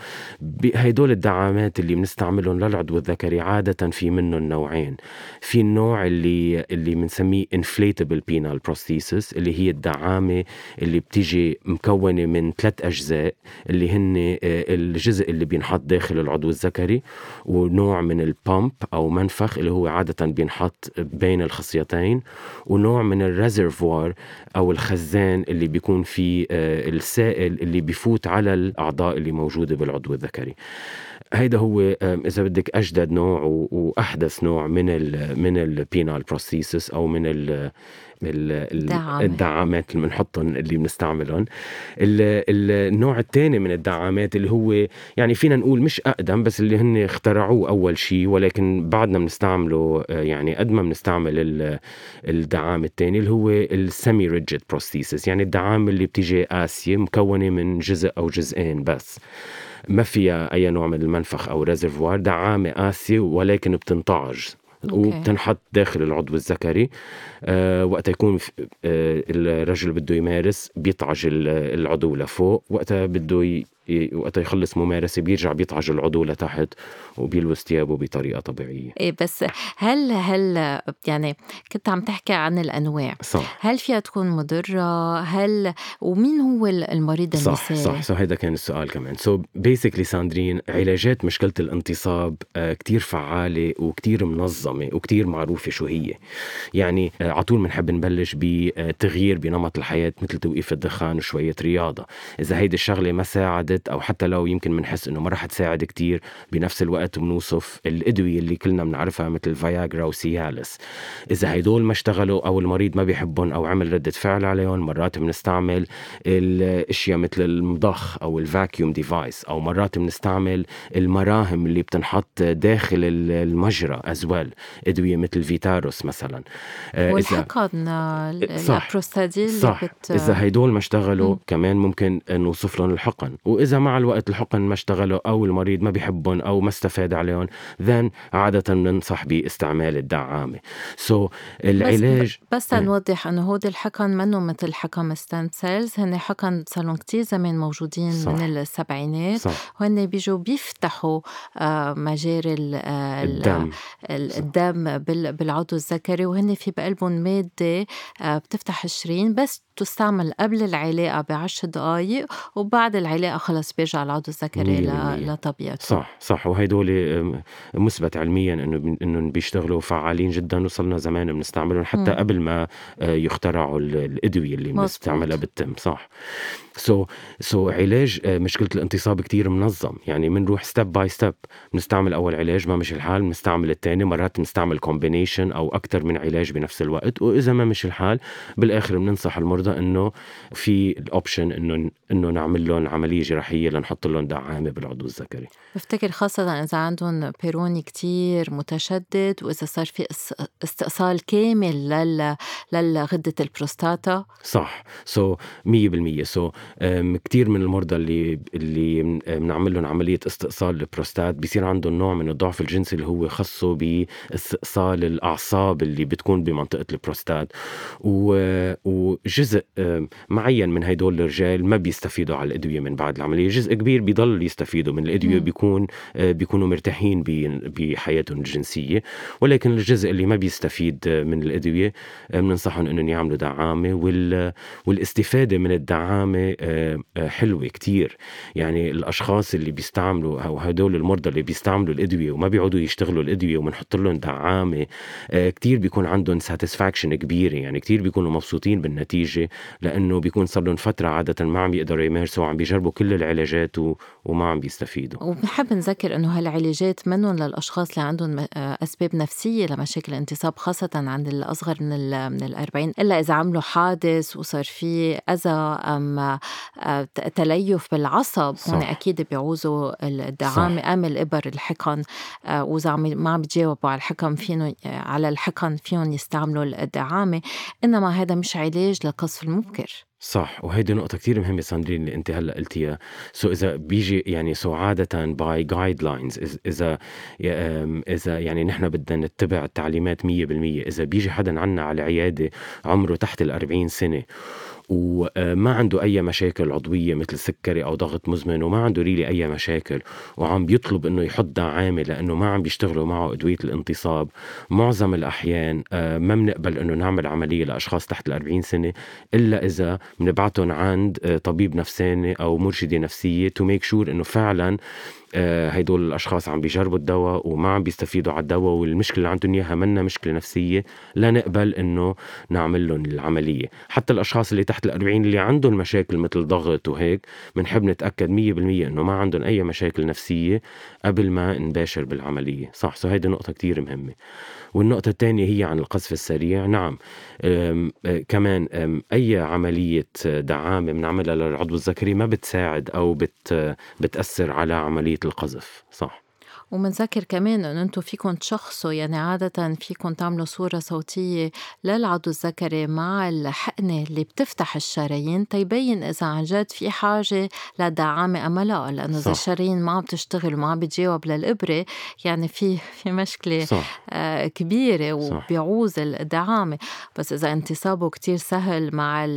هيدول الدعامات اللي بنستعملهم للعضو الذكري عاده في منهم نوعين. في النوع اللي اللي بنسميه انفليتابل بينال بروستيسيس اللي هي الدعامه اللي بتيجي مكونه من ثلاث اجزاء اللي هن الجزء اللي بينحط داخل العضو الذكري، ونوع من البامب او منفخ اللي هو عاده بينحط بين الخصيتين، ونوع من الريزرفوار أو الخزان اللي بيكون فيه السائل اللي بيفوت على الأعضاء اللي موجودة بالعضو الذكري. هيدا هو إذا بدك أجدد نوع وأحدث نوع من ال من البينال بروستيسيس أو من ال الدعامات, الدعامات اللي بنحطهم اللي بنستعملهم. النوع الثاني من الدعامات اللي هو يعني فينا نقول مش أقدم، بس اللي هن اخترعوه أول شيء، ولكن بعدنا بنستعمله يعني قد ما بنستعمل الدعام الثاني اللي هو السيمي ريجيد بروستيسيس، يعني الدعام اللي بتيجي قاسية مكونة من جزء أو جزئين بس، ما فيها أي نوع من المنفخ أو ريزرفوار، دعامة قاسية ولكن بتنتعج وبتنحط داخل العضو الذكري. أه وقت يكون أه الرجل بده يمارس بيطعج العضو لفوق، وقتها بده ي... وقت يخلص ممارسة بيرجع بيطعج العضو لتحت وبيلبس ثيابه بطريقة طبيعية. إيه بس هل هل يعني كنت عم تحكي عن الأنواع، صح. هل فيها تكون مضرة؟ هل ومين هو المريض المثالي؟ صح صح صح هيدا كان السؤال كمان. سو بيسكلي صادرين علاجات مشكلة الانتصاب كتير فعالة وكتير منظمة وكتير معروفة شو هي. يعني على طول بنحب نبلش بتغيير بنمط الحياة مثل توقيف الدخان وشوية رياضة. إذا هيدي الشغلة ما ساعد أو حتى لو يمكن منحس أنه ما راح تساعد كتير، بنفس الوقت منوصف الأدوية اللي كلنا بنعرفها مثل فياجرا وسيالس. إذا هيدول ما اشتغلوا أو المريض ما بيحبهم أو عمل ردة فعل عليهم، مرات بنستعمل الأشياء مثل المضخ أو الفاكيوم ديفايس، أو مرات بنستعمل المراهم اللي بتنحط داخل المجرى أزوال، أدوية مثل فيتاروس مثلا، والحقن الألبروستاديل. صح. إذا هيدول ما اشتغلوا كمان ممكن نوصف لهم الحقن. و وإذا مع الوقت الحقن ما اشتغلوا أو المريض ما بيحبهم أو ما استفاد عليهم، then عادة ننصح باستعمال الدعامة. so العلاج بس نوضح أنه هود الحقن منه مثل حقن ستيم سيلز، هن حقن صاروا كتير زمان موجودين صح. من السبعينات، وهن بيجوا بيفتحوا مجال الدم الدم بالعضو الذكري، وهن في بقلبهم مادة بتفتح الشريان، بس تستعمل قبل العلاقة بعشر دقايق وبعد العلاقة خلص بيرجع العضو الذكري لطبيعته. صح صح، وهيدول مثبت علميا إنه إنه بيشتغلوا فعالين جدا، وصلنا زمان بنستعملهم حتى م. قبل ما يخترعوا الأدوية اللي بنستعملها بالتم. صح. سو so, سو so علاج مشكلة الانتصاب كتير منظم، يعني منروح step by step، بنستعمل أول علاج ما مش الحال بنستعمل التاني، مرات بنستعمل combination أو أكتر من علاج بنفس الوقت، وإذا ما مش الحال بالآخر بننصح المرضى إنه في الأوبشن إنه إنه نعمل لهم عملية جراحية لنحط لهم دعامة بالعضو الذكري. بفتكر خاصة إذا عندهم بيروني كتير متشدد، وإذا صار في استئصال كامل لل للغدة البروستاتا. صح. سو مية بالمية. سو كتير من المرضى اللي اللي بنعمل لهم عملية استئصال البروستات بيصير عندهم نوع من الضعف الجنسي اللي هو خاصه باستئصال الأعصاب اللي بتكون بمنطقة البروستات، وجزء معين من هيدول الرجال ما بيستفيدوا على الأدوية من بعد العملية، جزء كبير بيضل يستفيدوا من الأدوية، بيكون بيكونوا مرتاحين بحياتهم الجنسية، ولكن الجزء اللي ما بيستفيد من الأدوية بننصحهم إنهم يعملوا دعامة. والاستفادة من الدعامة حلوة كتير، يعني الأشخاص اللي بيستعملوا أو هدول المرضى اللي بيستعملوا الأدوية وما بيعودوا يشتغلوا الأدوية ومنحط لهم دعامة كتير بيكون عندهم satisfaction كبيرة، يعني كتير بيكونوا مبسوطين بالنتيجة، لأنه بيكون صار لهم فترة عادة ما عم يقدروا يمارسوا وعم بيجربوا كل العلاجات وما عم بيستفيدوا. وبنحب نذكر أنه هالعلاجات منهم للأشخاص اللي عندهم أسباب نفسية لمشاكل انتصاب، خاصة عند الأصغر من من الأربعين، إلا إذا عملوا حادث وصار فيه أذى أم تليف بالعصب، هنا أكيد بيعوزوا الدعامة أم الإبر الحقن، وإذا ما عم بتجاوبوا على الحقن فينو على الحقن فيهم يستعملوا الدعامة، إنما هذا مش علاج للقذف المبكر. صح، وهيدي نقطة كتير مهمة صندرين اللي انت هلأ قلتيها. سو إذا بيجي يعني سو عادة باي guidelines، إذا إذا يعني نحن بدنا نتبع التعليمات مية بالمية، إذا بيجي حدا عنا على عيادة عمره تحت الأربعين سنة وما عنده أي مشاكل عضوية مثل سكري أو ضغط مزمن وما عنده ريلي أي مشاكل، وعم بيطلب إنه يحط دعامة لأنه ما عم بيشتغلوا معه أدوية الانتصاب، معظم الأحيان ما منقبل إنه نعمل عملية لأشخاص تحت الأربعين سنة إلا إذا منبعتهم عند طبيب نفساني أو مرشدة نفسية to make sure إنه فعلاً هيدول الأشخاص عم بيجربوا الدواء وما عم بيستفيدوا على الدواء، والمشكلة اللي عندهم إياها منا مشكلة نفسية، لا نقبل إنه نعمل لهم العملية. حتى الأشخاص اللي تحت الأربعين اللي عندهم مشاكل مثل ضغط وهيك، منحب نتأكد مية بالمية إنه ما عندهم أي مشاكل نفسية قبل ما نباشر بالعملية. صح، سو هيدي نقطة كتير مهمة. والنقطة الثانية هي عن القذف السريع. نعم، أم كمان أم أي عملية دعامة بنعملها للعضو الذكري ما بتساعد أو بت بتأثر على عملية القذف. صح، ومنذكر كمان أن أنتم فيكم تشخصوا، يعني عادة فيكم تعملوا صورة صوتية للعضو الذكري مع الحقنة اللي بتفتح الشرايين تيبين إذا عن جد في حاجة لدعامة أم لا، لأنه إذا الشرايين ما بتشتغل وما بتجاوب للإبرة يعني في في مشكلة آه كبيرة وبيعوز الدعامة. بس إذا انتصابه كتير سهل مع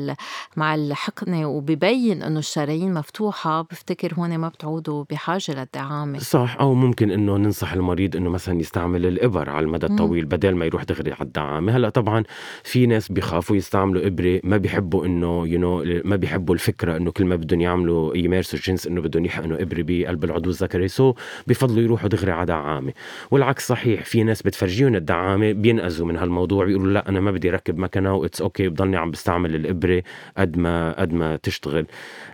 مع الحقنة وبيبين أنه الشرايين مفتوحة، بفتكر هون ما بتعودوا بحاجة للدعامة. صح، أو ممكن إن إنه ننصح المريض إنه مثلا يستعمل الإبر على المدى الطويل بدل ما يروح دغري على الدعامة. هلا طبعا في ناس بيخافوا يستعملوا إبرة، ما بيحبوا إنه you know ما بيحبوا الفكرة إنه كل ما بدهم يعملوا يمارسوا الجنس إنه بدهم يحقنوا إبرة بقلب العضو الذكري، سو بفضلوا يروحوا دغري على دعامة. والعكس صحيح، في ناس بتفرجيون الدعامة بينقذوا من هالموضوع، بيقولوا لا أنا ما بدي ركب مكنة وإتس أوكي بضلني عم بستعمل الإبرة قد ما قد ما تشتغل.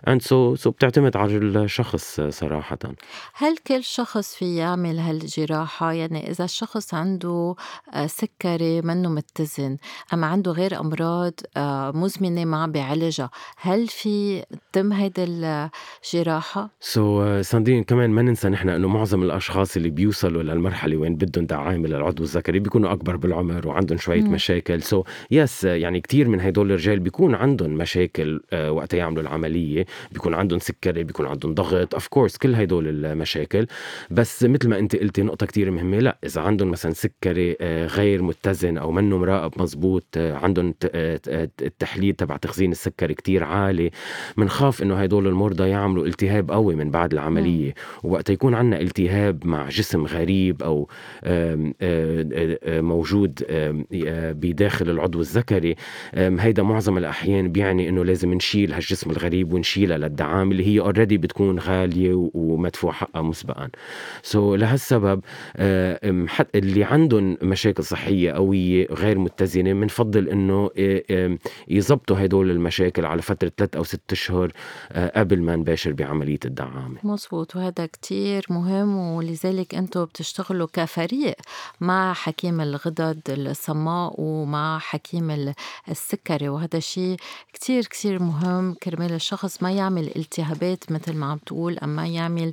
and so so بتعتمد على الشخص صراحة. هل كل شخص فيها تعمل هالجراحة. يعني إذا الشخص عنده سكري منه متزن أما عنده غير أمراض مزمنة ما بعالجها، هل في تم هيدا الجراحة؟ سو so, صندين كمان ما ننسى نحن إنه معظم الأشخاص اللي بيوصلوا للمرحلة وين بدهم دعايم للعضو الذكري بيكونوا أكبر بالعمر وعندهم شوية م. مشاكل. سو so, يس yes, يعني كتير من هيدول الرجال بيكون عندهم مشاكل وقت يعملوا العملية، بيكون عندهم سكري، بيكون عندهم ضغط، of course كل هيدول المشاكل. بس مثل ما أنت قلتي نقطة كتير مهمة، لا إذا عندهم مثلا سكري غير متزن أو منه مراقب مزبوط، عندهم التحليل تبع تخزين السكري كتير عالي، منخاف إنه هيدول المرضى يعملوا التهاب قوي من بعد العملية. وقت يكون عندنا التهاب مع جسم غريب أو موجود بداخل العضو الذكري، هيدا معظم الأحيان بيعني إنه لازم نشيل هالجسم الغريب ونشيلها للدعام اللي هي already بتكون غالية ومدفوع حقها مسبقا. سو so, لهالسبب اللي عندهم مشاكل صحية قوية غير متزنة منفضل إنه يضبطوا هدول المشاكل على فترة ثلاث أو ست أشهر قبل ما نباشر بعملية الدعامة. مزبوط، وهذا كتير مهم، ولذلك أنتوا بتشتغلوا كفريق مع حكيم الغدد الصماء ومع حكيم السكري، وهذا شيء كتير كتير مهم كرمال الشخص ما يعمل التهابات مثل ما عم تقول، أما يعمل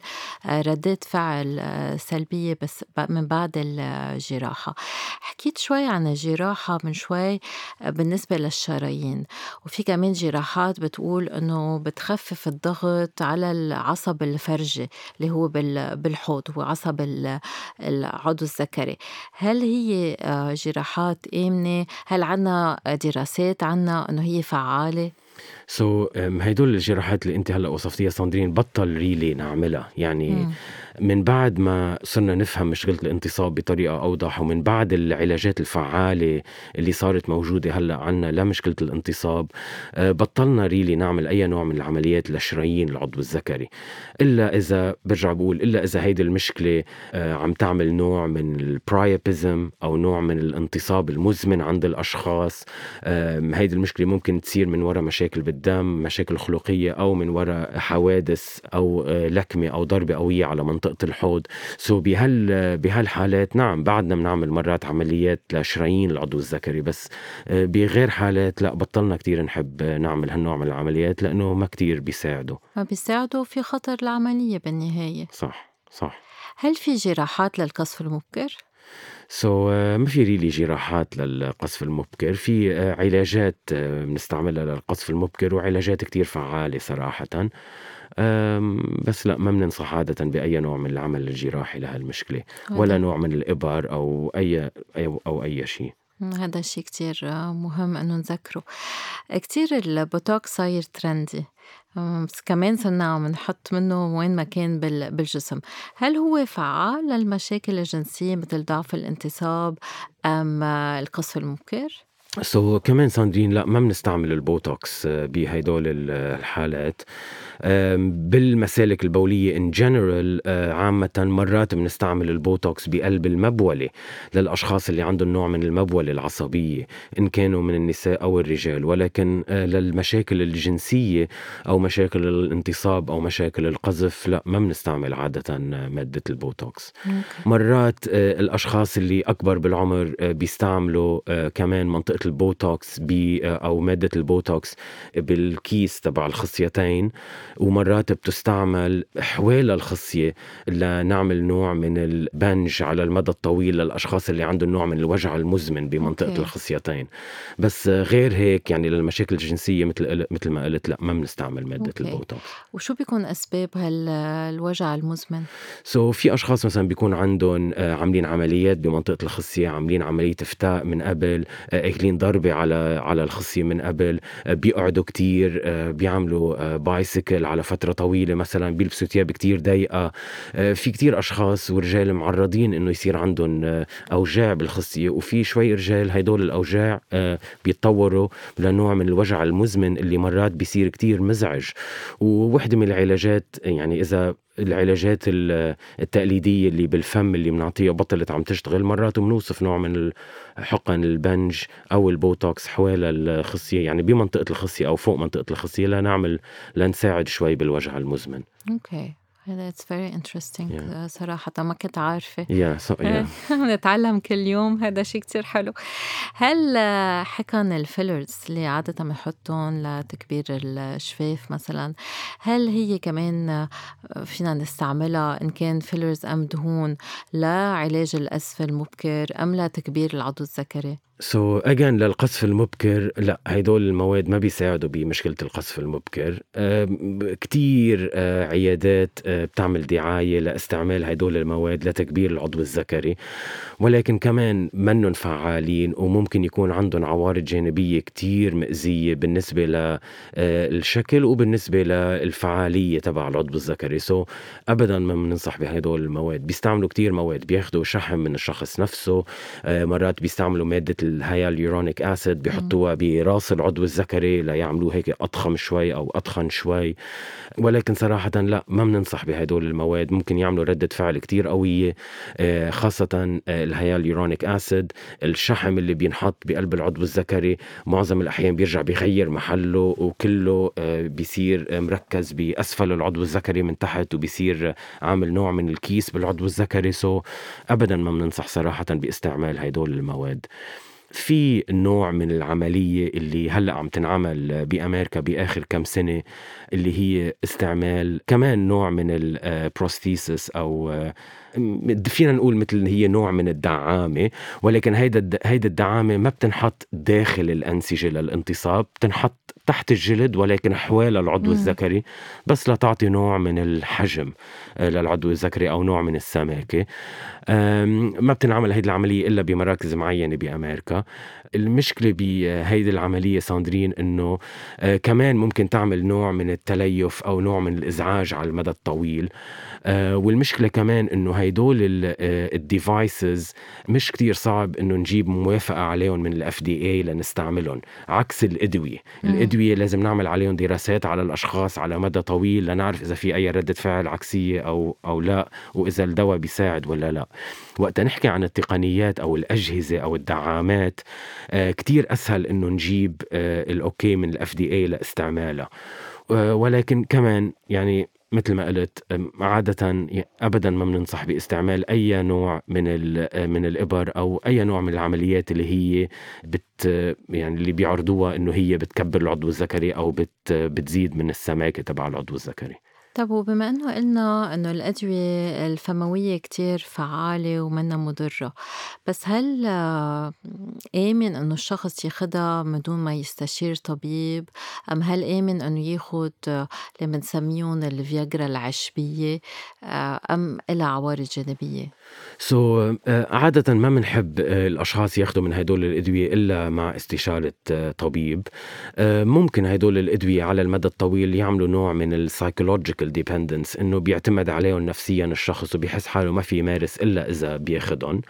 ردات فعل سلبية بس من بعد الجراحة. حكيت شوي عن الجراحة من شوي بالنسبة للشرايين، وفي كمان جراحات بتقول أنه بتخفف الضغط على العصب الفرجي اللي هو بالحوض، هو عصب العضو الذكري. هل هي جراحات آمنة؟ هل عنا دراسات عنا أنه هي فعالة؟ سو so, um, هيدول الجراحات اللي انت هلا وصفتيها صندرين بطل ريلي نعملها، يعني مم. من بعد ما صرنا نفهم مشكلة الانتصاب بطريقة أوضح، ومن بعد العلاجات الفعالة اللي صارت موجودة هلا عنا لمشكلة الانتصاب، أه بطلنا ريلي نعمل أي نوع من العمليات لشرايين العضو الذكري، إلا إذا برجع بقول إلا إذا هيدي المشكلة أه عم تعمل نوع من البرايابيزم أو نوع من الانتصاب المزمن عند الأشخاص. أه هيدي المشكلة ممكن تصير من وراء مشاكل بالدم، مشاكل خلقية، أو من وراء حوادث أو أه لكمة أو ضربة قوية على منطقة الحوض. سو بهال بهالحالات نعم بعدنا بنعمل مرات عمليات لشرايين العضو الذكري، بس بغير حالات لا بطلنا كتير نحب نعمل هالنوع من العمليات لأنه ما كتير بيساعدوا ما بيساعدوا في خطر العملية بالنهاية. صح صح. هل في جراحات للقذف المبكر؟ سو so, uh, ما في ريلي جراحات للقذف المبكر، في uh, علاجات uh, بنستعملها للقذف المبكر وعلاجات كتير فعالة صراحةً، بس لا ما بننصح عادة بأي نوع من العمل الجراحي لهالمشكلة، ولا نوع من الإبر أو أي أو, أو أي شيء. هذا شيء كتير مهم أنه نذكره. كتير البوتوكس صاير ترندي، بس كمان صرنا عم نحط منه وين ما كان بالجسم. هل هو فعال للمشاكل الجنسية مثل ضعف الانتصاب أم القذف المبكر؟ سو so, كمان صندرين لا ما بنستعمل البوتوكس بهيدول الحالات. بالمسالك البولية in general عامة مرات بنستعمل البوتوكس بقلب المبولة للأشخاص اللي عندهم نوع من المبولة العصبية إن كانوا من النساء أو الرجال، ولكن للمشاكل الجنسية أو مشاكل الانتصاب أو مشاكل القذف لا ما بنستعمل عادة مادة البوتوكس. okay. مرات الأشخاص اللي أكبر بالعمر بيستعملوا كمان منطقة البوتوكس أو مادة البوتوكس بالكيس تبع الخصيتين، ومرات بتستعمل حوالي الخصية لنعمل نوع من البنج على المدى الطويل للأشخاص اللي عندهم نوع من الوجع المزمن بمنطقة okay. الخصيتين. بس غير هيك يعني للمشاكل الجنسية مثل مثل ما قلت لا ما بنستعمل مادة okay. البوتوكس. وشو بيكون أسباب هالوجع المزمن؟ سو so, في أشخاص مثلا بيكون عندهم عاملين عمليات بمنطقة الخصية، عاملين عملية إفتاء من قبل، أكلين ضربة على على الخصية من قبل، بيقعدوا كتير، بيعملوا بايسيكل على فترة طويلة مثلا، بيلبسوا تياب كتير ضيقة. في كتير أشخاص ورجال معرضين إنه يصير عندهم أوجاع بالخصية، وفي شوي رجال هيدول الأوجاع بيتطوروا لنوع من الوجع المزمن اللي مرات بيصير كتير مزعج. ووحدة من العلاجات يعني إذا العلاجات التقليدية اللي بالفم اللي بنعطيها بطلت عم تشتغل، مرات وبنوصف نوع من حقن البنج أو البوتوكس حوالي الخصية، يعني بمنطقة الخصية أو فوق منطقة الخصية لنعمل لنساعد شوي بالوجع المزمن. أوكي That's very interesting. Yeah. صراحة ما كنت عارفة. Yeah, so, yeah. نتعلم كل يوم، هذا شيء كتير حلو. هل حقن الفيلرز اللي عادة بنحطهم لتكبير الشفاف مثلا، هل هي كمان فينا نستعملها إن كان فيلرز أم دهون لعلاج القذف المبكر أم لتكبير العضو الذكري؟ سو أجان للقذف المبكر، لا، هيدول المواد ما بيساعدوا بمشكلة القذف المبكر. كتير عيادات بتعمل دعاية لاستعمال هيدول المواد لتكبير العضو الذكري، ولكن كمان منن فعالين وممكن يكون عندهم عوارض جانبية كتير مؤذية بالنسبة للشكل وبالنسبة للفعالية تبع العضو الذكري. سو أبدا ما بننصح بهيدول المواد. بيستعملوا كتير مواد، بياخدوا شحم من الشخص نفسه، مرات بيستعملوا مادة الهيالورونيك أسيد بيحطوها براس العضو الذكري ليعملوه هيك أضخم شوي أو أتخن شوي، ولكن صراحة لا، ما بننصح بهدول المواد. ممكن يعملوا ردة فعل كتير قوية، خاصة الهيالورونيك أسيد. الشحم اللي بينحط بقلب العضو الذكري معظم الأحيان بيرجع بيغير محله وكله بيصير مركز بأسفل العضو الذكري من تحت، وبيصير عامل نوع من الكيس بالعضو الذكري. سو أبدا ما بننصح صراحة باستعمال هدول المواد. في نوع من العملية اللي هلأ عم تنعمل بأمريكا بآخر كم سنة، اللي هي استعمال كمان نوع من البروستيسس، أو فينا نقول مثل هي نوع من الدعامة، ولكن هيدا هيدا الدعامة ما بتنحط داخل الأنسجة للانتصاب، بتنحط تحت الجلد ولكن حوالي العضو الذكري، بس لتعطي نوع من الحجم للعضو الذكري أو نوع من السماكة. ما بتنعمل هيدا العملية إلا بمراكز معينة بأمريكا. المشكلة بهيدا العملية صادرين إنه كمان ممكن تعمل نوع من التليف أو نوع من الإزعاج على المدى الطويل، والمشكلة كمان إنه هيدول الديفايسز مش كتير صعب إنه نجيب موافقة عليهم من ال إف دي إيه لنستعملهم، عكس الأدوية. الأدوية لازم نعمل عليهم دراسات على الأشخاص على مدى طويل لنعرف إذا في أي ردة فعل عكسية أو أو لا، وإذا الدواء بيساعد ولا لا. وقت نحكي عن التقنيات أو الأجهزة أو الدعامات، كتير أسهل إنه نجيب الأوكي من ال إف دي إيه لاستعمالها، ولكن كمان يعني مثل ما قلت عادة أبداً ما بننصح باستعمال أي نوع من من الإبر أو أي نوع من العمليات اللي هي بت يعني اللي بيعرضوها إنه هي بتكبر العضو الذكري أو بت بتزيد من السماكة تبع العضو الذكري. طب وبما أنه قلنا أنه الأدوية الفموية كتير فعالة ومنها مضرة، بس هل آمن أنه الشخص ياخدها من دون ما يستشير طبيب، أم هل آمن أنه ياخد اللي بنسميون الفياجرا العشبية، أم إلى عوارض جانبية؟ سو so, uh, عادة ما منحب uh, الأشخاص ياخدوا من هيدول الأدوية إلا مع استشارة uh, طبيب. uh, ممكن هيدول الأدوية على المدى الطويل يعملوا نوع من السايكولوجيكال ديبندنس، إنه بيعتمد عليهم نفسيا الشخص وبيحس حاله ما في يمارس إلا إذا بياخدهم.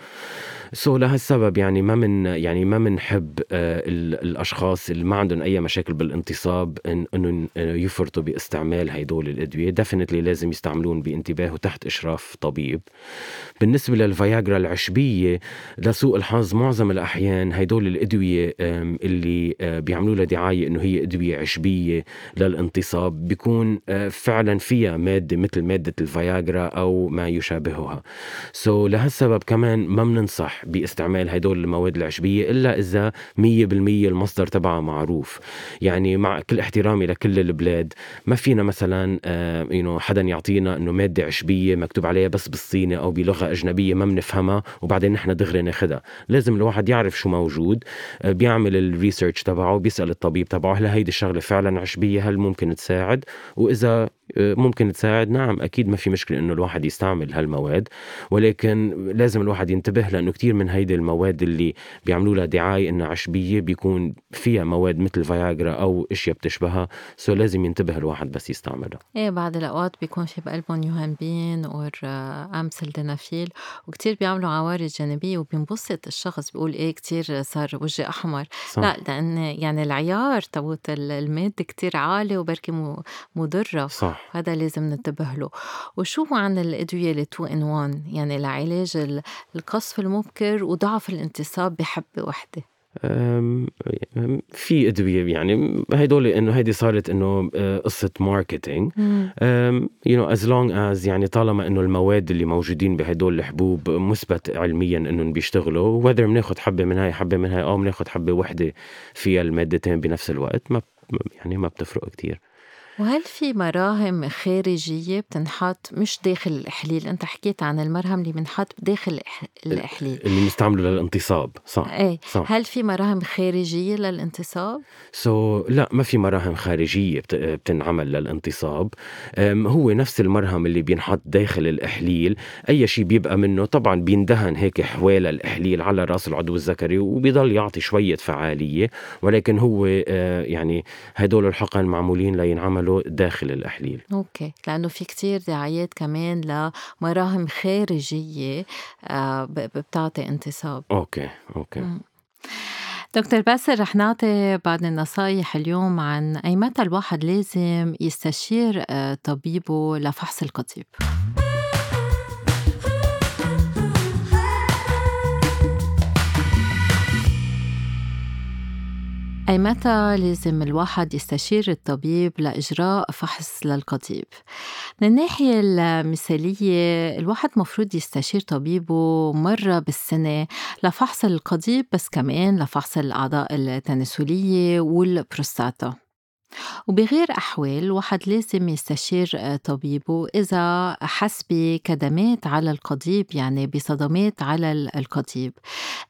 سو so, لهالسبب يعني ما من يعني ما منحب uh, الأشخاص اللي ما عندهم أي مشاكل بالانتصاب إن إنه يفرطوا باستعمال هيدول الأدوية. ديفينتلي لازم يستعملون بانتباه وتحت إشراف طبيب. بالنسبة للفياجرا العشبية، لسوء الحظ معظم الأحيان هيدول الأدوية اللي بيعملوا لها دعاية إنه هي أدوية عشبية للانتصاب بيكون فعلا فيها مادة مثل مادة الفياجرا أو ما يشابهها. سو so لهالسبب كمان ما مننصح باستعمال هيدول المواد العشبية إلا إذا مية بالمية المصدر تبعها معروف. يعني مع كل احترامي لكل البلاد، ما فينا مثلا you know حدا يعطينا إنه مادة عشبية مكتوب عليها بس بالصيني أو بلغة أجنبية ما منفهمها وبعدين نحن دغري ناخدها. لازم الواحد يعرف شو موجود، بيعمل الريسيرش تبعه، بيسأل الطبيب تبعه هل هيدي الشغلة فعلا عشبية، هل ممكن تساعد، وإذا ممكن تساعد نعم أكيد ما في مشكلة إنه الواحد يستعمل هالمواد. ولكن لازم الواحد ينتبه لأنه كتير من هيدي المواد اللي بيعملوا لها دعاية إنها عشبية بيكون فيها مواد مثل فياجرا أو إشياء بتشبهها. سو لازم ينتبه الواحد بس يستعملها. إيه بعض الأوقات بيكون في بقلبهم يوهمبين أو أمثل دنافيل، وكتير بيعملوا عوارض جانبية وبينبسط الشخص بيقول إيه كتير صار وجه أحمر. صح. لا، لأن يعني العيار تبوت المادة كتير عالي وبركي مضرة. صح. هذا لازم ننتبه له. وشو عن الأدوية اللي تو إن وان يعني لعلاج القصف المبكر وضعف الانتصاب بحبة واحدة؟ في أدوية يعني هيدول إنه هيدي صارت إنه قصة ماركتينج you know as long as يعني طالما إنه المواد اللي موجودين بهدول الحبوب مثبت علميا إنهم بيشتغلوا, whether مناخد حبة من هاي حبة من هاي أو مناخد حبة واحدة فيها المادتين بنفس الوقت ما يعني ما بتفرق كتير. وهل في مراهم خارجية بتنحط مش داخل الإحليل؟ أنت حكيت عن المرهم اللي بنحط داخل الإحليل اللي بنستعمله للانتصاب صح؟ ايه صح. هل في مراهم خارجية للانتصاب؟ سو so, لا ما في مراهم خارجية بتنعمل للانتصاب. هو نفس المرهم اللي بينحط داخل الإحليل, أي شيء بيبقى منه طبعا بيندهن هيك حوالي الإحليل على رأس العضو الذكري وبيضل يعطي شوية فعالية, ولكن هو يعني هدول الحقن معمولين لينعملوا داخل الأحليل. أوكي, لأنه في كتير دعايات كمان لمراهم خارجية بتعطي انتصاب. أوكي أوكي م. دكتور باسل, رح نعطي بعض النصايح اليوم عن أي متى الواحد لازم يستشير طبيبه لفحص القضيب. أي متى لازم الواحد يستشير الطبيب لإجراء فحص للقضيب؟ من الناحية المثالية الواحد مفروض يستشير طبيبه مرة بالسنة لفحص القضيب, بس كمان لفحص الأعضاء التناسلية والبروستاتا. وبغير أحوال واحد لازم يستشير طبيبه إذا حس بكدمات على القضيب, يعني بصدمات على القضيب,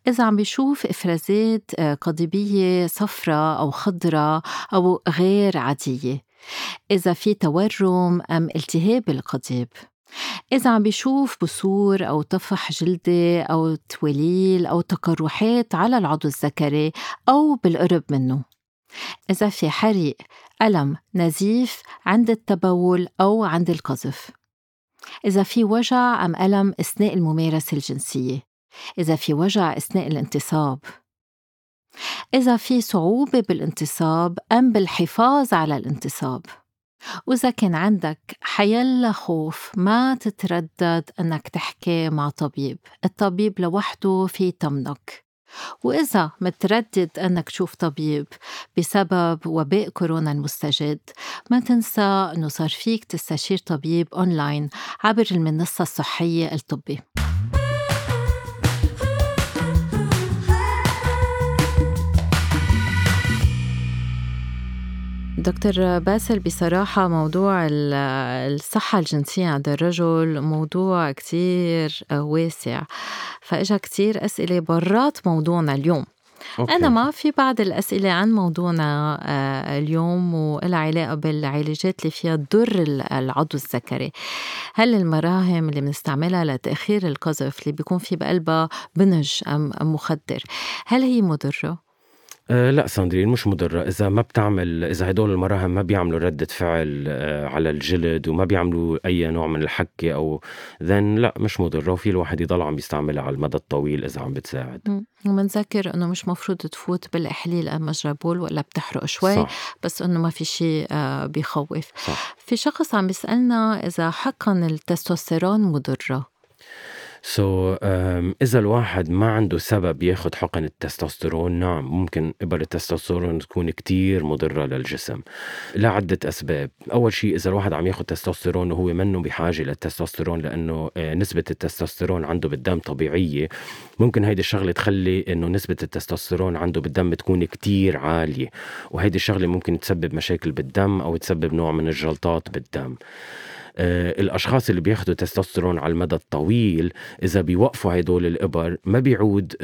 إذا عم بيشوف إفرازات قضيبية صفراء أو خضراء أو غير عادية, إذا في تورم أم التهاب القضيب, إذا عم بيشوف بثور أو طفح جلدي أو توليل أو تقرحات على العضو الذكري أو بالقرب منه, إذا في حريق, ألم, نزيف عند التبول أو عند القذف, إذا في وجع أم ألم أثناء الممارسة الجنسية, إذا في وجع أثناء الانتصاب, إذا في صعوبة بالانتصاب أم بالحفاظ على الانتصاب, وإذا كان عندك حيلا خوف ما تتردد أنك تحكي مع طبيب, الطبيب لوحده في تمنك, وإذا متردد أنك تشوف طبيب بسبب وباء كورونا المستجد ما تنسى أنه صار فيك تستشير طبيب أونلاين عبر المنصة الصحية الطبي. دكتور باسل, بصراحة موضوع الصحة الجنسية عند الرجل موضوع كتير واسع, فإجا كتير أسئلة برات موضوعنا اليوم. أوكي. أنا ما في بعض الأسئلة عن موضوعنا اليوم وإلها علاقة بالعلاجات اللي فيها تضر العضو الذكري. هل المراهم اللي بنستعملها لتأخير القذف اللي بيكون في بقلبها بنج أم مخدر هل هي مضرة؟ أه لا صادرين, مش مضرة إذا ما بتعمل, إذا هدول المراهم ما بيعملوا ردة فعل أه على الجلد وما بيعملوا أي نوع من الحكي أو ذن, لا مش مضرة, وفي الواحد يضل عم يستعملها على المدى الطويل إذا عم بتساعد. ومنذكر أنه مش مفروض تفوت بالإحليل أم مجرى بول ولا بتحرق شوي صح. بس أنه ما في شيء آه بيخوف صح. في شخص عم بيسألنا إذا حقن التستوستيرون مضرة. سو so, um, إذا الواحد ما عنده سبب ياخد حقن التستوستيرون نعم ممكن إبر التستوستيرون تكون كتير مضرة للجسم لعدة أسباب. أول شيء إذا الواحد عم ياخد تستوستيرون وهو منه بحاجة للتستوستيرون لأنه نسبة التستوستيرون عنده بالدم طبيعية, ممكن هيدي الشغلة تخلي إنه نسبة التستوستيرون عنده بالدم تكون كتير عالية, وهيدي الشغلة ممكن تسبب مشاكل بالدم أو تسبب نوع من الجلطات بالدم. الأشخاص اللي بياخدوا تستوستيرون على المدى الطويل إذا بيوقفوا هيدول الإبر ما بيعود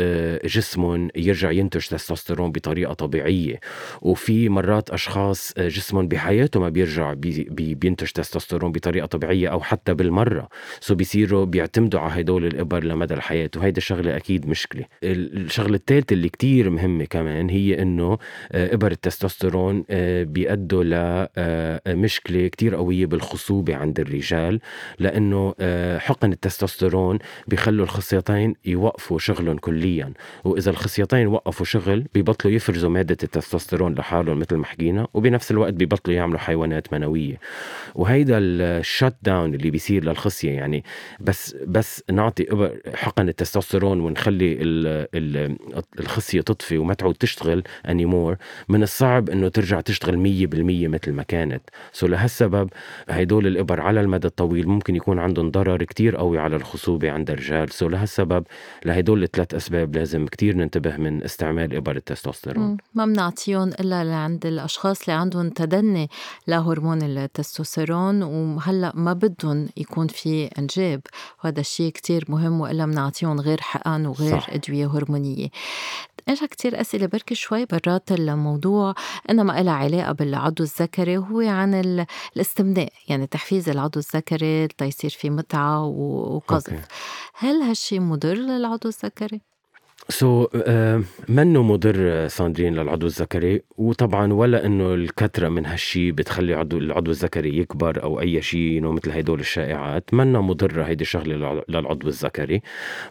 جسمهم يرجع ينتج تستوستيرون بطريقة طبيعية, وفي مرات أشخاص جسمهم بحياته ما بيرجع بي بينتج تستوستيرون بطريقة طبيعية أو حتى بالمرة, سو بيصيروا بيعتمدوا على هيدول الإبر لمدى الحياة, وهيدا الشغلة أكيد مشكلة. الشغلة الثالثة اللي كتير مهمة كمان هي إنه إبر التستوستيرون بيؤدوا لمشكلة كتير قوية بالخصوبة عند عند الرجال، لأنه حقن التستوستيرون بيخلوا الخصيتين يوقفوا شغلهم كليا، وإذا الخصيتين وقفوا شغل بيبطلوا يفرزوا مادة التستوستيرون لحالهم مثل ما حكينا، وبنفس الوقت بيبطلوا يعملوا حيوانات منوية. وهيدا الشوت داون اللي بيصير للخصية، يعني بس بس نعطي حقن التستوستيرون ونخلي الخصية تطفي وما تعود تشتغل anymore، من الصعب إنه ترجع تشتغل مية بالمية مثل ما كانت. سو لهالسبب هيدول الإبر على المدى الطويل ممكن يكون عندهم ضرر كتير قوي على الخصوبة عند الرجال. سو لهالسبب لهيدول الثلاث أسباب لازم كتير ننتبه من استعمال إبر التستوستيرون. ما بنعطيهم إلا لعند الأشخاص اللي عندهم تدني لهرمون التستوستيرون وهلأ ما بدهم يكون في إنجاب، وهذا الشيء كتير مهم، وإلا بنعطيهم غير حقن وغير صح. أدوية هرمونية. إجا كتير أسئلة بركي شوي برات الموضوع، إنما إلها علاقة بالعضو الذكري، هو عن الاستمناء، يعني تحفيز العضو الذكري ليصير في متعة وقذف. أوكي. هل هالشي مضر للعضو الذكري؟ سو so, uh, منه مضر صادرين للعضو الذكري، وطبعا ولا انه الكثره من هالشي بتخلي عضو العضو الذكري يكبر او اي شيء انه مثل هدول الشائعات. منه مضره هيدي الشغله للعضو الذكري.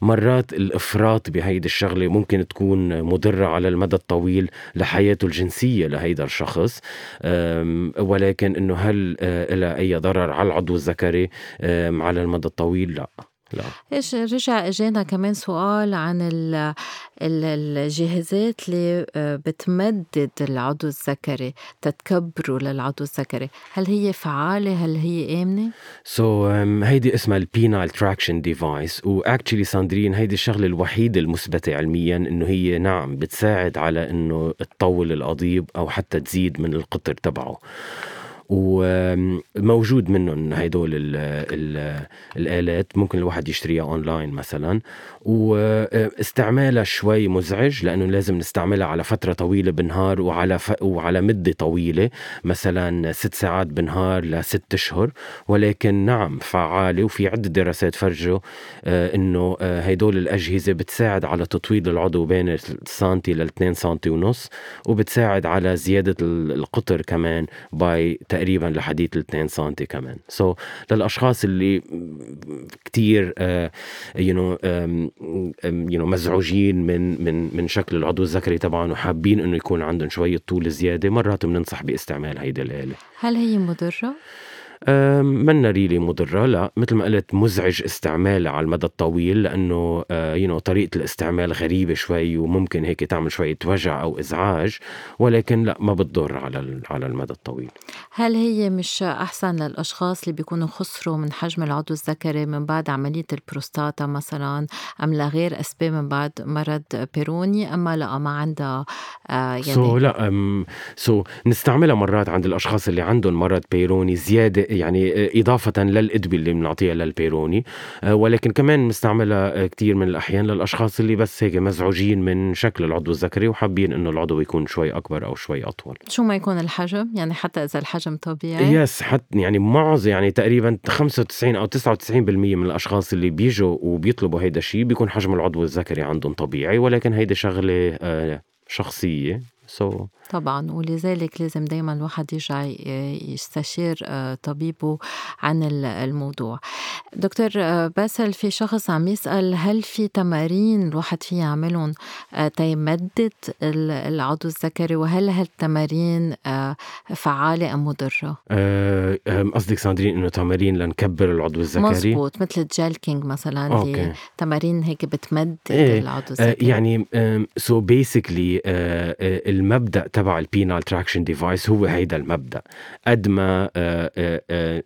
مرات الافراط بهيدي الشغله ممكن تكون مضره على المدى الطويل لحياته الجنسيه لهيدا الشخص، ولكن انه هل لها اي ضرر على العضو الذكري على المدى الطويل؟ لا لا. إيش رجع إجينا كمان سؤال عن الجهازات اللي بتمدد العضو الذكري تتكبره للعضو الذكري، هل هي فعالة؟ هل هي آمنة؟ سو so, um, هيدي اسمها البينال تراكشن ديفايس، واكتشلي صادرين هيدي الشغلة الوحيدة المثبتة علميا إنه هي نعم بتساعد على إنه تطول القضيب أو حتى تزيد من القطر تبعه، وموجود منهم هيدول ال ال الآلات ممكن الواحد يشتريها أونلاين مثلا. واستعمالها شوي مزعج لأنه لازم نستعملها على فترة طويلة بالنهار وعلى, ف... وعلى مدة طويلة، مثلا ست ساعات بالنهار لست أشهر، ولكن نعم فعالة. وفي عدة دراسات فرجوا أنه هيدول الأجهزة بتساعد على تطويل العضو بين السنتي للتنين سنتي ونص، وبتساعد على زيادة القطر كمان باي تقريبا لحديت الاثنين سنتي كمان. سو so, للأشخاص اللي كتير uh, you know, um, you know, مزعوجين من, من, من شكل العضو الذكري طبعا وحابين أنه يكون عندهم شوية طول زيادة، مرات بننصح باستعمال هيدا الآلة. هل هي مضرة؟ من ريلي مضرة؟ لا، مثل ما قلت مزعج استعمالها على المدى الطويل لأنه you know, طريقة الاستعمال غريبة شوي وممكن هيك تعمل شوية وجع أو إزعاج، ولكن لا ما بتضر على على المدى الطويل. هل هي مش أحسن للأشخاص اللي بيكونوا خسروا من حجم العضو الذكري من بعد عملية البروستاتا مثلا، أم لغير أسباب من بعد مرض بيروني؟ أما لا ما عندها يعني سو so, لا سو um, so, نستعملها مرات عند الأشخاص اللي عندهم مرض بيروني زيادة، يعني إضافة للأدوية اللي بنعطيها للبيروني، ولكن كمان بنستعملها كتير من الأحيان للأشخاص اللي بس هيك مزعوجين من شكل العضو الذكري وحابين إنه العضو يكون شوي أكبر أو شوي أطول، شو ما يكون الحجم، يعني حتى إذا الحجم طبيعي. يس حتى يعني معظم يعني تقريبا خمسة وتسعين أو تسعة وتسعين بالمية من الأشخاص اللي بيجوا وبيطلبوا هيدا الشيء بيكون حجم العضو الذكري عندهم طبيعي، ولكن هيدا شغلة شخصية. So. طبعا، ولذلك لازم دايما الواحد يرجع يستشير طبيبه عن الموضوع. دكتور باسل، في شخص عم يسأل هل في تمارين الواحد فيه يعملون تمدد العضو الذكري، وهل هالتمارين فعالة أم مضرة؟ قصدك صادرين إنه تمارين لنكبر العضو الذكري؟ مظبوط، مثل الجالكينج مثلا، دي تمارين هيك بتمدد إيه. العضو الذكري يعني so basically المبدأ تبع البينال تراكشن ديفايس هو هيدا المبدأ، قد ما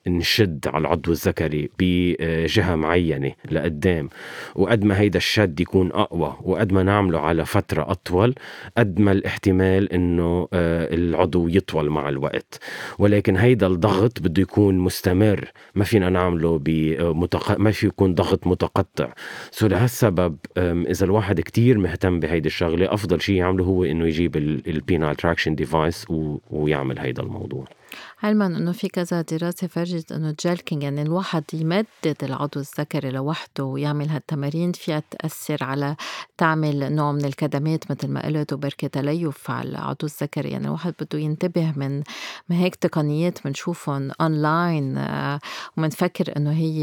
نشد على العضو الذكري بجهة معينة لقدام، وقد ما هيدا الشد يكون أقوى وقد ما نعمله على فترة أطول، قد ما الاحتمال إنه العضو يطول مع الوقت. ولكن هيدا الضغط بده يكون مستمر، ما فينا نعمله بمتق... ما في يكون ضغط متقطع. سو لهالسبب إذا الواحد كتير مهتم بهيدا الشغلة أفضل شيء يعمله هو إنه يجيب البينال تراكشن ديفايس ويعمل هيدا الموضوع. علما أنه في كذا دراسة فرجت أنه الجلكينج، يعني الواحد يمدد العضو الذكري لوحده ويعمل هالتمارين، فيها تأثر على تعمل نوع من الكدمات مثل ما قلت، وبركة تليف على العضو الذكري. يعني الواحد بده ينتبه من ما هيك تقنيات بنشوفهم أونلاين ومنفكر أنه هي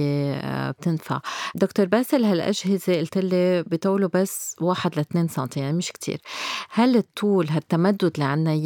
بتنفع. دكتور باسل، هالأجهزة قلت لي بطوله بس واحد لاتنين سنتي، يعني مش كتير. هل الطول هالتمدد اللي عنا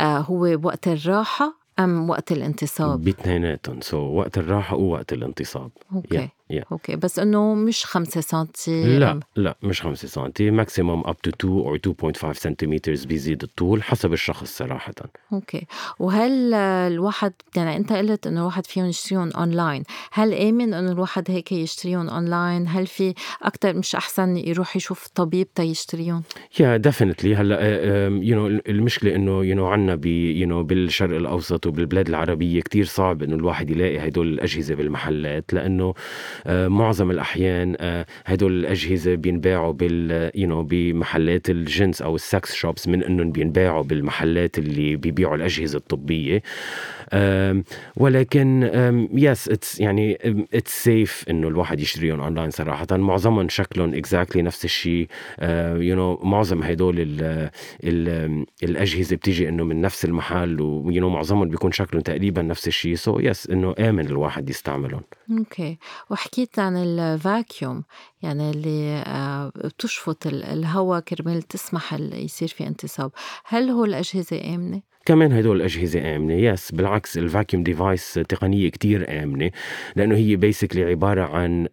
هو وقت الراحة أم وقت الانتصاب؟ بتنيناتهم، سو وقت الراحة ووقت الانتصاب. أوكي. yeah. yeah. أوكي، بس إنه مش خمسة سنتي؟ لا لا، مش خمسة سنتي، ماكسيمم up to two or two point five سنتيمترز بيزيد الطول حسب الشخص صراحة. أوكي. وهل الواحد، يعني أنت قلت إنه الواحد فيهم يشتريون أونلاين، هل آمن إنه الواحد هيك يشتريون أونلاين؟ هل في أكتر مش أحسن يروح يشوف طبيب تا يشتريون؟ يا yeah, definitely. هلا you know المشكلة إنه you know عنا بي you know بالشرق الأوسط وبالبلاد العربية كتير صعب إنه الواحد يلاقي هيدول الأجهزة بالمحلات، لأنه آه معظم الأحيان آه هيدول الأجهزة بينباعوا بال you know بمحلات الجنس أو السكس شوبس، من إنهم بينباعوا بالمحلات اللي بيبيعوا الأجهزة الطبية. آه ولكن آه يس it's يعني it's safe إنه الواحد يشتريهم أونلاين صراحة. معظمهم شكلهم exactly نفس الشيء. آه you know معظم هيدول ال ال ال الأجهزة بتيجي إنه من نفس المحل، و you know معظمهم بيكون شكلهم تقريبا نفس الشيء. سو so يس yes, إنه آمن الواحد يستعملهم. أوكي. وحكيت عن الفاكيوم، يعني اللي بتشفط الهواء كرمال تسمح يصير في انتصاب، هل هو الأجهزة آمنة؟ كمان هدول الأجهزة آمنة، يس بالعكس. الفاكيوم ديفايس تقنية كتير آمنة، لأنه هي بيسكلي عبارة عن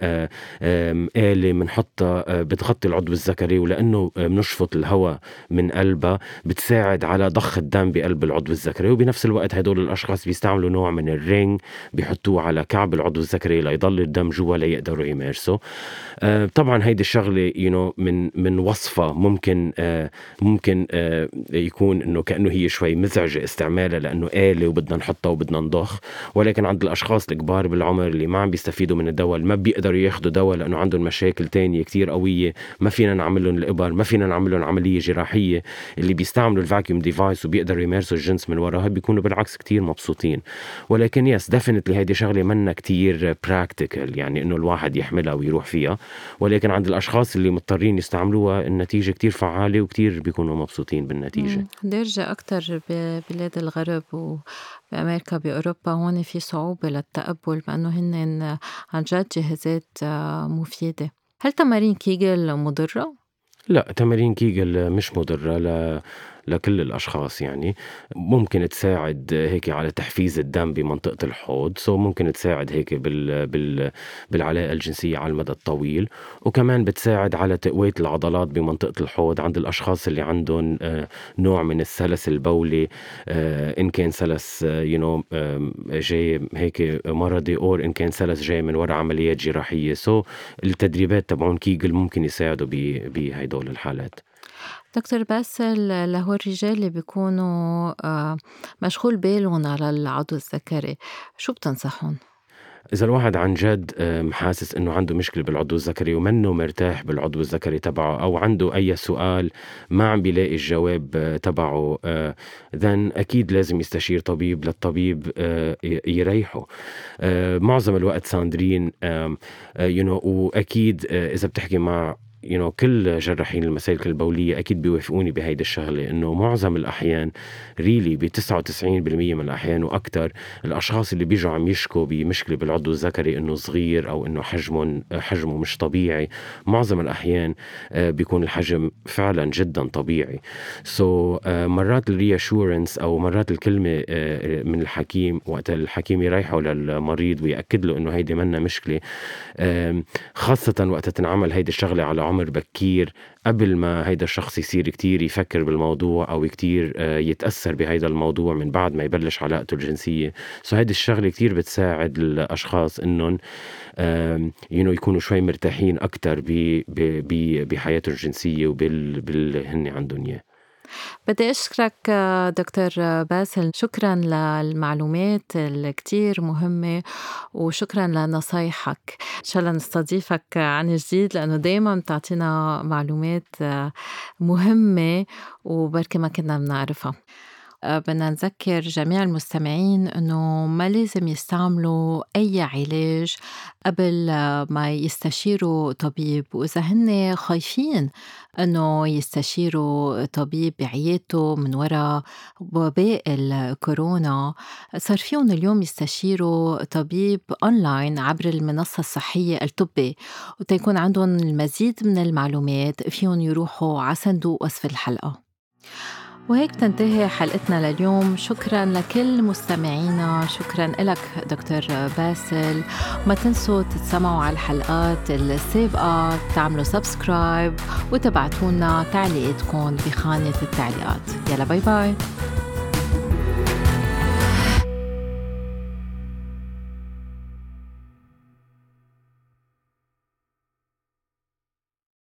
آلة منحطة بتغطي العضو الذكري، ولأنه منشفط الهواء من قلبها بتساعد على ضخ الدم بقلب العضو الذكري. وبنفس الوقت هدول الأشخاص بيستعملوا نوع من الرينج بيحطوه على كعب العضو الذكري ليضل الدم جوا ليقدروا يمارسوا. طبعا هيدي الشغلة you know من من وصفة ممكن ممكن يكون إنه كأنه هي شوي مزعج استعمالها، لأنه آلة وبدنا نحطها وبدنا نضخ. ولكن عند الأشخاص الكبار بالعمر اللي ما عم بيستفيدوا من الدواء، ما بيقدروا ياخدوا دواء لأنه عندهم مشاكل تانية كتير قوية، ما فينا نعملهم الإبر، ما فينا نعملهم عملية جراحية، اللي بيستعملوا الفاكيوم ديفايس وبيقدروا يمارسوا الجنس من وراها بيكونوا بالعكس كتير مبسوطين. ولكن يس ديفينتلي هيدي شغلة منا كتير براكتيكال، يعني إنه الواحد يحملها ويروح فيها. ولكن عند الأشخاص اللي مضطرين يستعملوها النتيجة كتير فعالة وكتير بيكونوا مبسوطين بالنتيجة. درجة أكتر بلاد الغرب وبأمريكا بأوروبا هون في صعوبة للتقبل، مع أنه هن عن جد جهازات مفيدة. هل تمارين كيجل مضرة؟ لا، تمارين كيجل مش مضرة ل... لكل الأشخاص. يعني ممكن تساعد هيك على تحفيز الدم بمنطقة الحوض، سو ممكن تساعد هيك بال... بال... بالعلاقة الجنسية على المدى الطويل، وكمان بتساعد على تقوية العضلات بمنطقة الحوض عند الأشخاص اللي عندهم نوع من السلس البولي، إن كان سلس you know جاي هيك مرضي، أو إن كان سلس جاي من وراء عمليات جراحية. سو التدريبات تبعون كيجل ممكن يساعدوا بهيدول الحالات. دكتور باسل، لهو الرجال اللي بيكونوا مشغول بالهم على العضو الذكري، شو بتنصحون؟ إذا الواحد عن جد حاسس إنه عنده مشكلة بالعضو الذكري ومنه مرتاح بالعضو الذكري تبعه، أو عنده أي سؤال ما عم بيلاقي الجواب تبعه، then أكيد لازم يستشير طبيب للطبيب يريحه. معظم الوقت صادرين you know وأكيد إذا بتحكي مع You know, كل جراحين المسالك البولية أكيد بيوافقوني بهيدا الشغلة، إنه معظم الأحيان ريلي بتسعة وتسعين بالمية من الأحيان وأكتر، الأشخاص اللي بيجوا عم يشكوا بمشكلة بالعضو الذكري إنه صغير أو إنه حجمه حجمه مش طبيعي، معظم الأحيان بيكون الحجم فعلا جدا طبيعي. سو so, مرات الرياشورنس أو مرات الكلمة من الحكيم وقت الحكيم يريحه للمريض ويأكد له إنه هيدي منا مشكلة، خاصة وقت تنعمل هيدي الشغلة على عمر بكير قبل ما هيدا الشخص يصير كتير يفكر بالموضوع أو كتير يتأثر بهيدا الموضوع من بعد ما يبلش علاقته الجنسية. سو هيدا الشغلة كتير بتساعد الأشخاص إنهم يكونوا شوي مرتاحين أكتر بحياته الجنسية وباللي هن عندهم إياه. بدي أشكرك دكتور باسل، شكراً للمعلومات الكتير مهمة وشكراً لنصايحك. إن شاء الله نستضيفك عن جديد، لأنه دايماً بتعطينا معلومات مهمة وبركة ما كنا بنعرفها. بدنا نذكر جميع المستمعين أنه ما لازم يستعملوا أي علاج قبل ما يستشيروا طبيب، وإذا هن خايفين أنه يستشيروا طبيب بعيادته من وراء وباء الكورونا، صار فيهم اليوم يستشيروا طبيب أونلاين عبر المنصة الصحية الطبي، وتكون عندهم المزيد من المعلومات فيهم يروحوا على صندوق وصف الحلقة. وهيك تنتهي حلقتنا لليوم. شكراً لكل مستمعينا، شكراً لك دكتور باسل. ما تنسوا تتسمعوا على الحلقات السابقة، تعملوا سبسكرايب وتبعتونا تعليقاتكم بخانة التعليقات. يلا باي باي.